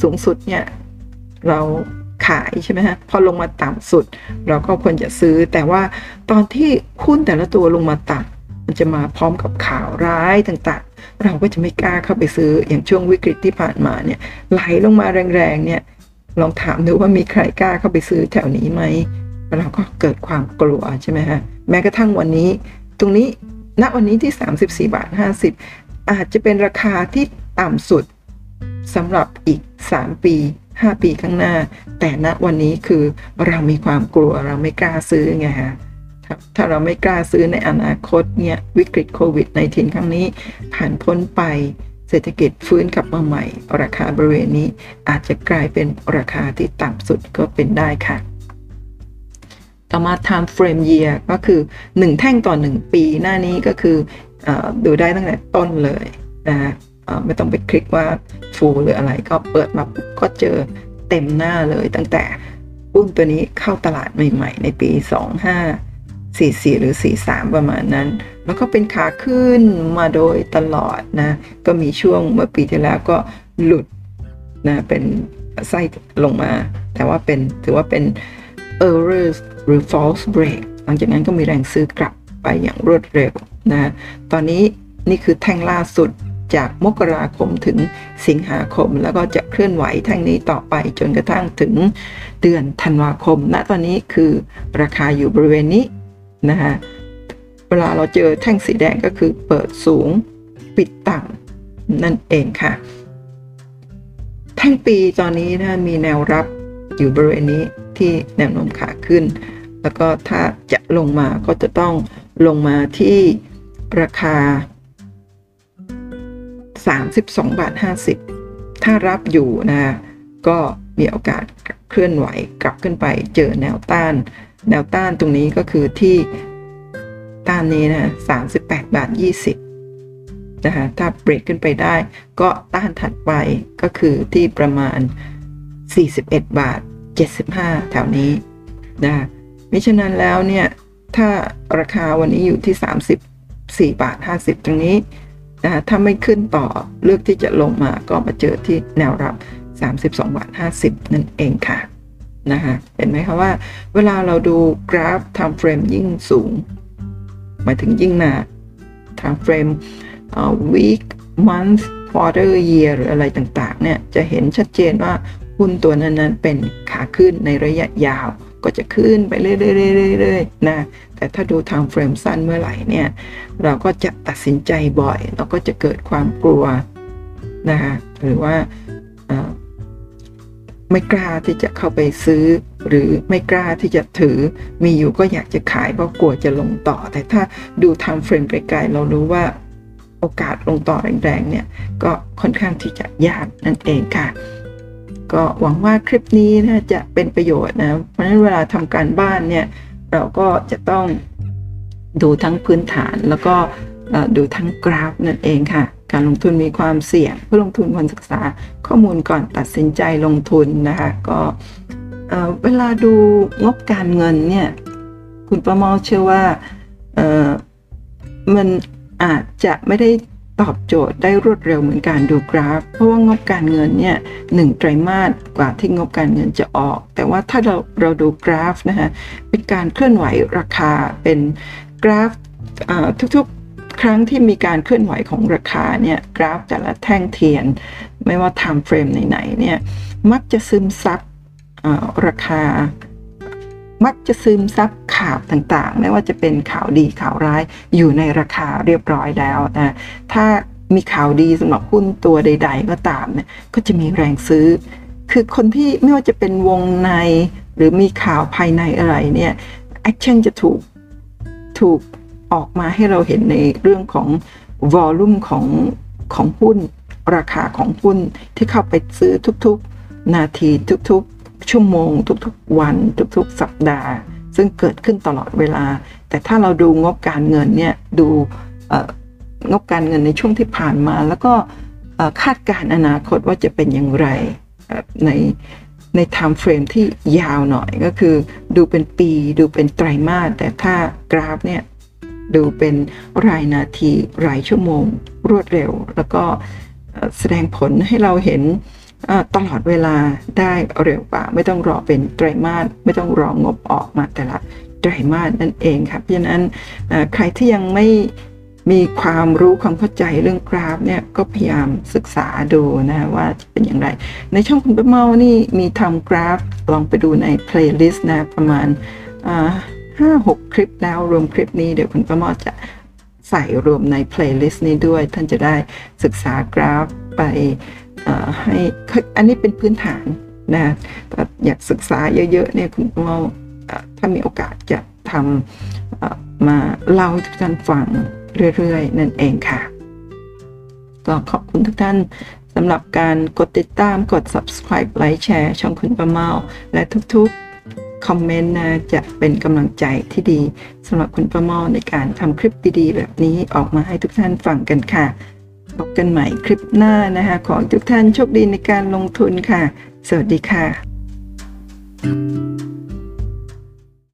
สูงสุดเนี่ยเราขายใช่ไหมฮะพอลงมาต่ำสุดเราก็ควรจะซื้อแต่ว่าตอนที่หุ้นแต่ละตัวลงมาต่ำมันจะมาพร้อมกับข่าวร้ายต่างๆเราก็จะไม่กล้าเข้าไปซื้ออย่างช่วงวิกฤตที่ผ่านมาเนี่ยไหลลงมาแรงๆเนี่ยลองถามดูว่ามีใครกล้าเข้าไปซื้อแถวนี้ไหมเราก็เกิดความกลัวใช่ไหมฮะแม้กระทั่งวันนี้ตรงนี้ณวันนี้ที่สามสิบสี่บาทห้าสิบอาจจะเป็นราคาที่ต่ำสุดสำหรับอีกสามปีห้าปีข้างหน้าแต่ณวันนี้คือเรามีความกลัวเราไม่กล้าซื้อไงฮะถ้าเราไม่กล้าซื้อในอนาคตเนี่ยวิกฤตโควิดสิบเก้า ครั้งนี้ผ่านพ้นไปเศรษฐกิจฟื้นกลับมาใหม่ราคาบริเวณนี้อาจจะกลายเป็นราคาที่ต่ำสุดก็เป็นได้ค่ะ ต่อมา time frame year ก็คือหนึ่งแท่งต่อหนึ่งปีหน้านี้ก็คือดูได้ตั้งแต่ต้นเลยนะไม่ต้องไปคลิกว่า full หรืออะไรก็เปิดมาก็เจอเต็มหน้าเลยตั้งแต่หุ้นตัวนี้เข้าตลาดใหม่ๆในปีสองพันห้าร้อยสี่สิบสี่หรือสี่สิบสามประมาณนั้นแล้วก็เป็นขาขึ้นมาโดยตลอดนะก็มีช่วงเมื่อปีที่แล้วก็หลุดนะเป็นไส้ลงมาแต่ว่าเป็นถือว่าเป็น errors หรือ false break หลังจากนั้นก็มีแรงซื้อกลับไปอย่างรวดเร็วนะตอนนี้นี่คือแท่งล่าสุดจากมกราคมถึงสิงหาคมแล้วก็จะเคลื่อนไหวแท่งนี้ต่อไปจนกระทั่งถึงเดือนธันวาคมณนะตอนนี้คือราคาอยู่บริเวณนี้นะฮะเวลาเราเจอแท่งสีแดงก็คือเปิดสูงปิดต่ำนั่นเองค่ะแท่งปีตอนนี้นะมีแนวรับอยู่บริเวณนี้ที่แนวโน้มขาขึ้นแล้วก็ถ้าจะลงมาก็จะต้องลงมาที่ราคาสามสิบสองบาทห้าสิบถ้ารับอยู่นะก็มีโอกาสเคลื่อนไหวกลับขึ้นไปเจอแนวต้านแนวต้านตรงนี้ก็คือที่ต้านนี้นะสามสิบแปดบาทยี่สิบนะคะถ้าเบรกขึ้นไปได้ก็ต้านถัดไปก็คือที่ประมาณสี่สิบเอ็ดบาทเจ็ดสิบห้าแถวนี้นะมิฉะนั้นแล้วเนี่ยถ้าราคาวันนี้อยู่ที่สามสิบสี่บาทห้าสิบตรงนี้นะถ้าไม่ขึ้นต่อเลือกที่จะลงมาก็มาเจอที่แนวรับสามสิบสองบาทห้าสิบนั่นเองค่ะนะคะเห็นไหมคะว่าเวลาเราดูกราฟ time frame ยิ่งสูงหมายถึงยิ่งหนา time frame uh, week month quarter year หรืออะไรต่างๆเนี่ยจะเห็นชัดเจนว่าหุ้นตัวนั้นๆเป็นขาขึ้นในระยะยาวก็จะขึ้นไปเรื่อยๆๆนะแต่ถ้าดู time frame สั้นเมื่อไหร่เนี่ยเราก็จะตัดสินใจบ่อยเราก็จะเกิดความกลัวนะคะหรือว่าไม่กล้าที่จะเข้าไปซื้อหรือไม่กล้าที่จะถือมีอยู่ก็อยากจะขายเพราะกลัวจะลงต่อแต่ถ้าดูไทม์เฟรมไกลๆเรารู้ว่าโอกาสลงต่อแรงๆเนี่ยก็ค่อนข้างที่จะยากนั่นเองค่ะก็หวังว่าคลิปนี้นะจะเป็นประโยชน์นะเพราะฉะนั้นเวลาทำการบ้านเนี่ยเราก็จะต้องดูทั้งพื้นฐานแล้วก็ดูทั้งกราฟนั่นเองค่ะการลงทุนมีความเสี่ยงผู้ลงทุนควรศึกษาข้อมูลก่อนตัดสินใจลงทุนนะคะก็เวลาดูงบการเงินเนี่ยคุณประเมาเชื่อว่ามันอาจจะไม่ได้ตอบโจทย์ได้รวดเร็วเหมือนการดูกราฟเพราะว่างบการเงินเนี่ยหนึ่งไตรมาสกว่าที่งบการเงินจะออกแต่ว่าถ้าเราเราดูกราฟนะคะเป็นการเคลื่อนไหวราคาเป็นกราฟทุกๆครั้งที่มีการเคลื่อนไหวของราคาเนี่ยกราฟแต่ละแท่งเทียนไม่ว่า time frame ไหนๆเนี่ยมักจะซึมซับราคามักจะซึมซับข่าวต่างๆไม่ว่าจะเป็นข่าวดีข่าวร้ายอยู่ในราคาเรียบร้อยแล้วนะถ้ามีข่าวดีสำหรับหุ้นตัวใดๆก็ตามเนี่ยก็จะมีแรงซื้อคือคนที่ไม่ว่าจะเป็นวงในหรือมีข่าวภายในอะไรเนี่ยแอคชั่นจะถูกถูกออกมาให้เราเห็นในเรื่องของ volume ของของหุ้นราคาของหุ้นที่เข้าไปซื้อทุกๆนาทีทุกๆชั่วโมงทุกๆวันทุกๆสัปดาห์ซึ่งเกิดขึ้นตลอดเวลาแต่ถ้าเราดูงบการเงินเนี่ยดูงบการเงินในช่วงที่ผ่านมาแล้วก็คาดการณ์อนาคตว่าจะเป็นอย่างไรในในไทม์เฟรมที่ยาวหน่อยก็คือดูเป็นปีดูเป็นไตรมาสแต่ถ้ากราฟเนี่ยดูเป็นรายนาทีรายชั่วโมงรวดเร็วแล้วก็แสดงผลให้เราเห็นตลอดเวลาได้เร็วกว่าไม่ต้องรอเป็นไตรมาสไม่ต้องรองบออกมาแต่ละไตรมาสนั่นเองครับเพราะฉะนั้นใครที่ยังไม่มีความรู้ความเข้าใจเรื่องกราฟเนี่ยก็พยายามศึกษาดูนะว่าจะเป็นอย่างไรในช่องคุณประเมานี่มีทำกราฟลองไปดูในเพลย์ลิสต์นะประมาณห้าหก คลิปแล้วรวมคลิปนี้เดี๋ยวคุณประเมาจะใส่รวมในเพลย์ลิสต์นี้ด้วยท่านจะได้ศึกษากราฟไปให้อันนี้เป็นพื้นฐานนะอยากศึกษาเยอะๆเนี่ยคุณประเมาถ้ามีโอกาสจะทำมาเล่าให้ทุกท่านฟังเรื่อยๆนั่นเองค่ะก็ขอบคุณทุกท่านสำหรับการกดติดตามกด subscribe ไลค์แชร์ช่องคุณประเมาและทุกๆค คอมเมนต์นะจะเป็นกำลังใจที่ดีสำหรับคุณประมอในการทำคลิปดีๆแบบนี้ออกมาให้ทุกท่านฟังกันค่ะพบกันใหม่คลิปหน้านะคะขอทุกท่านโชคดีในการลงทุนค่ะสวัสดีค่ะ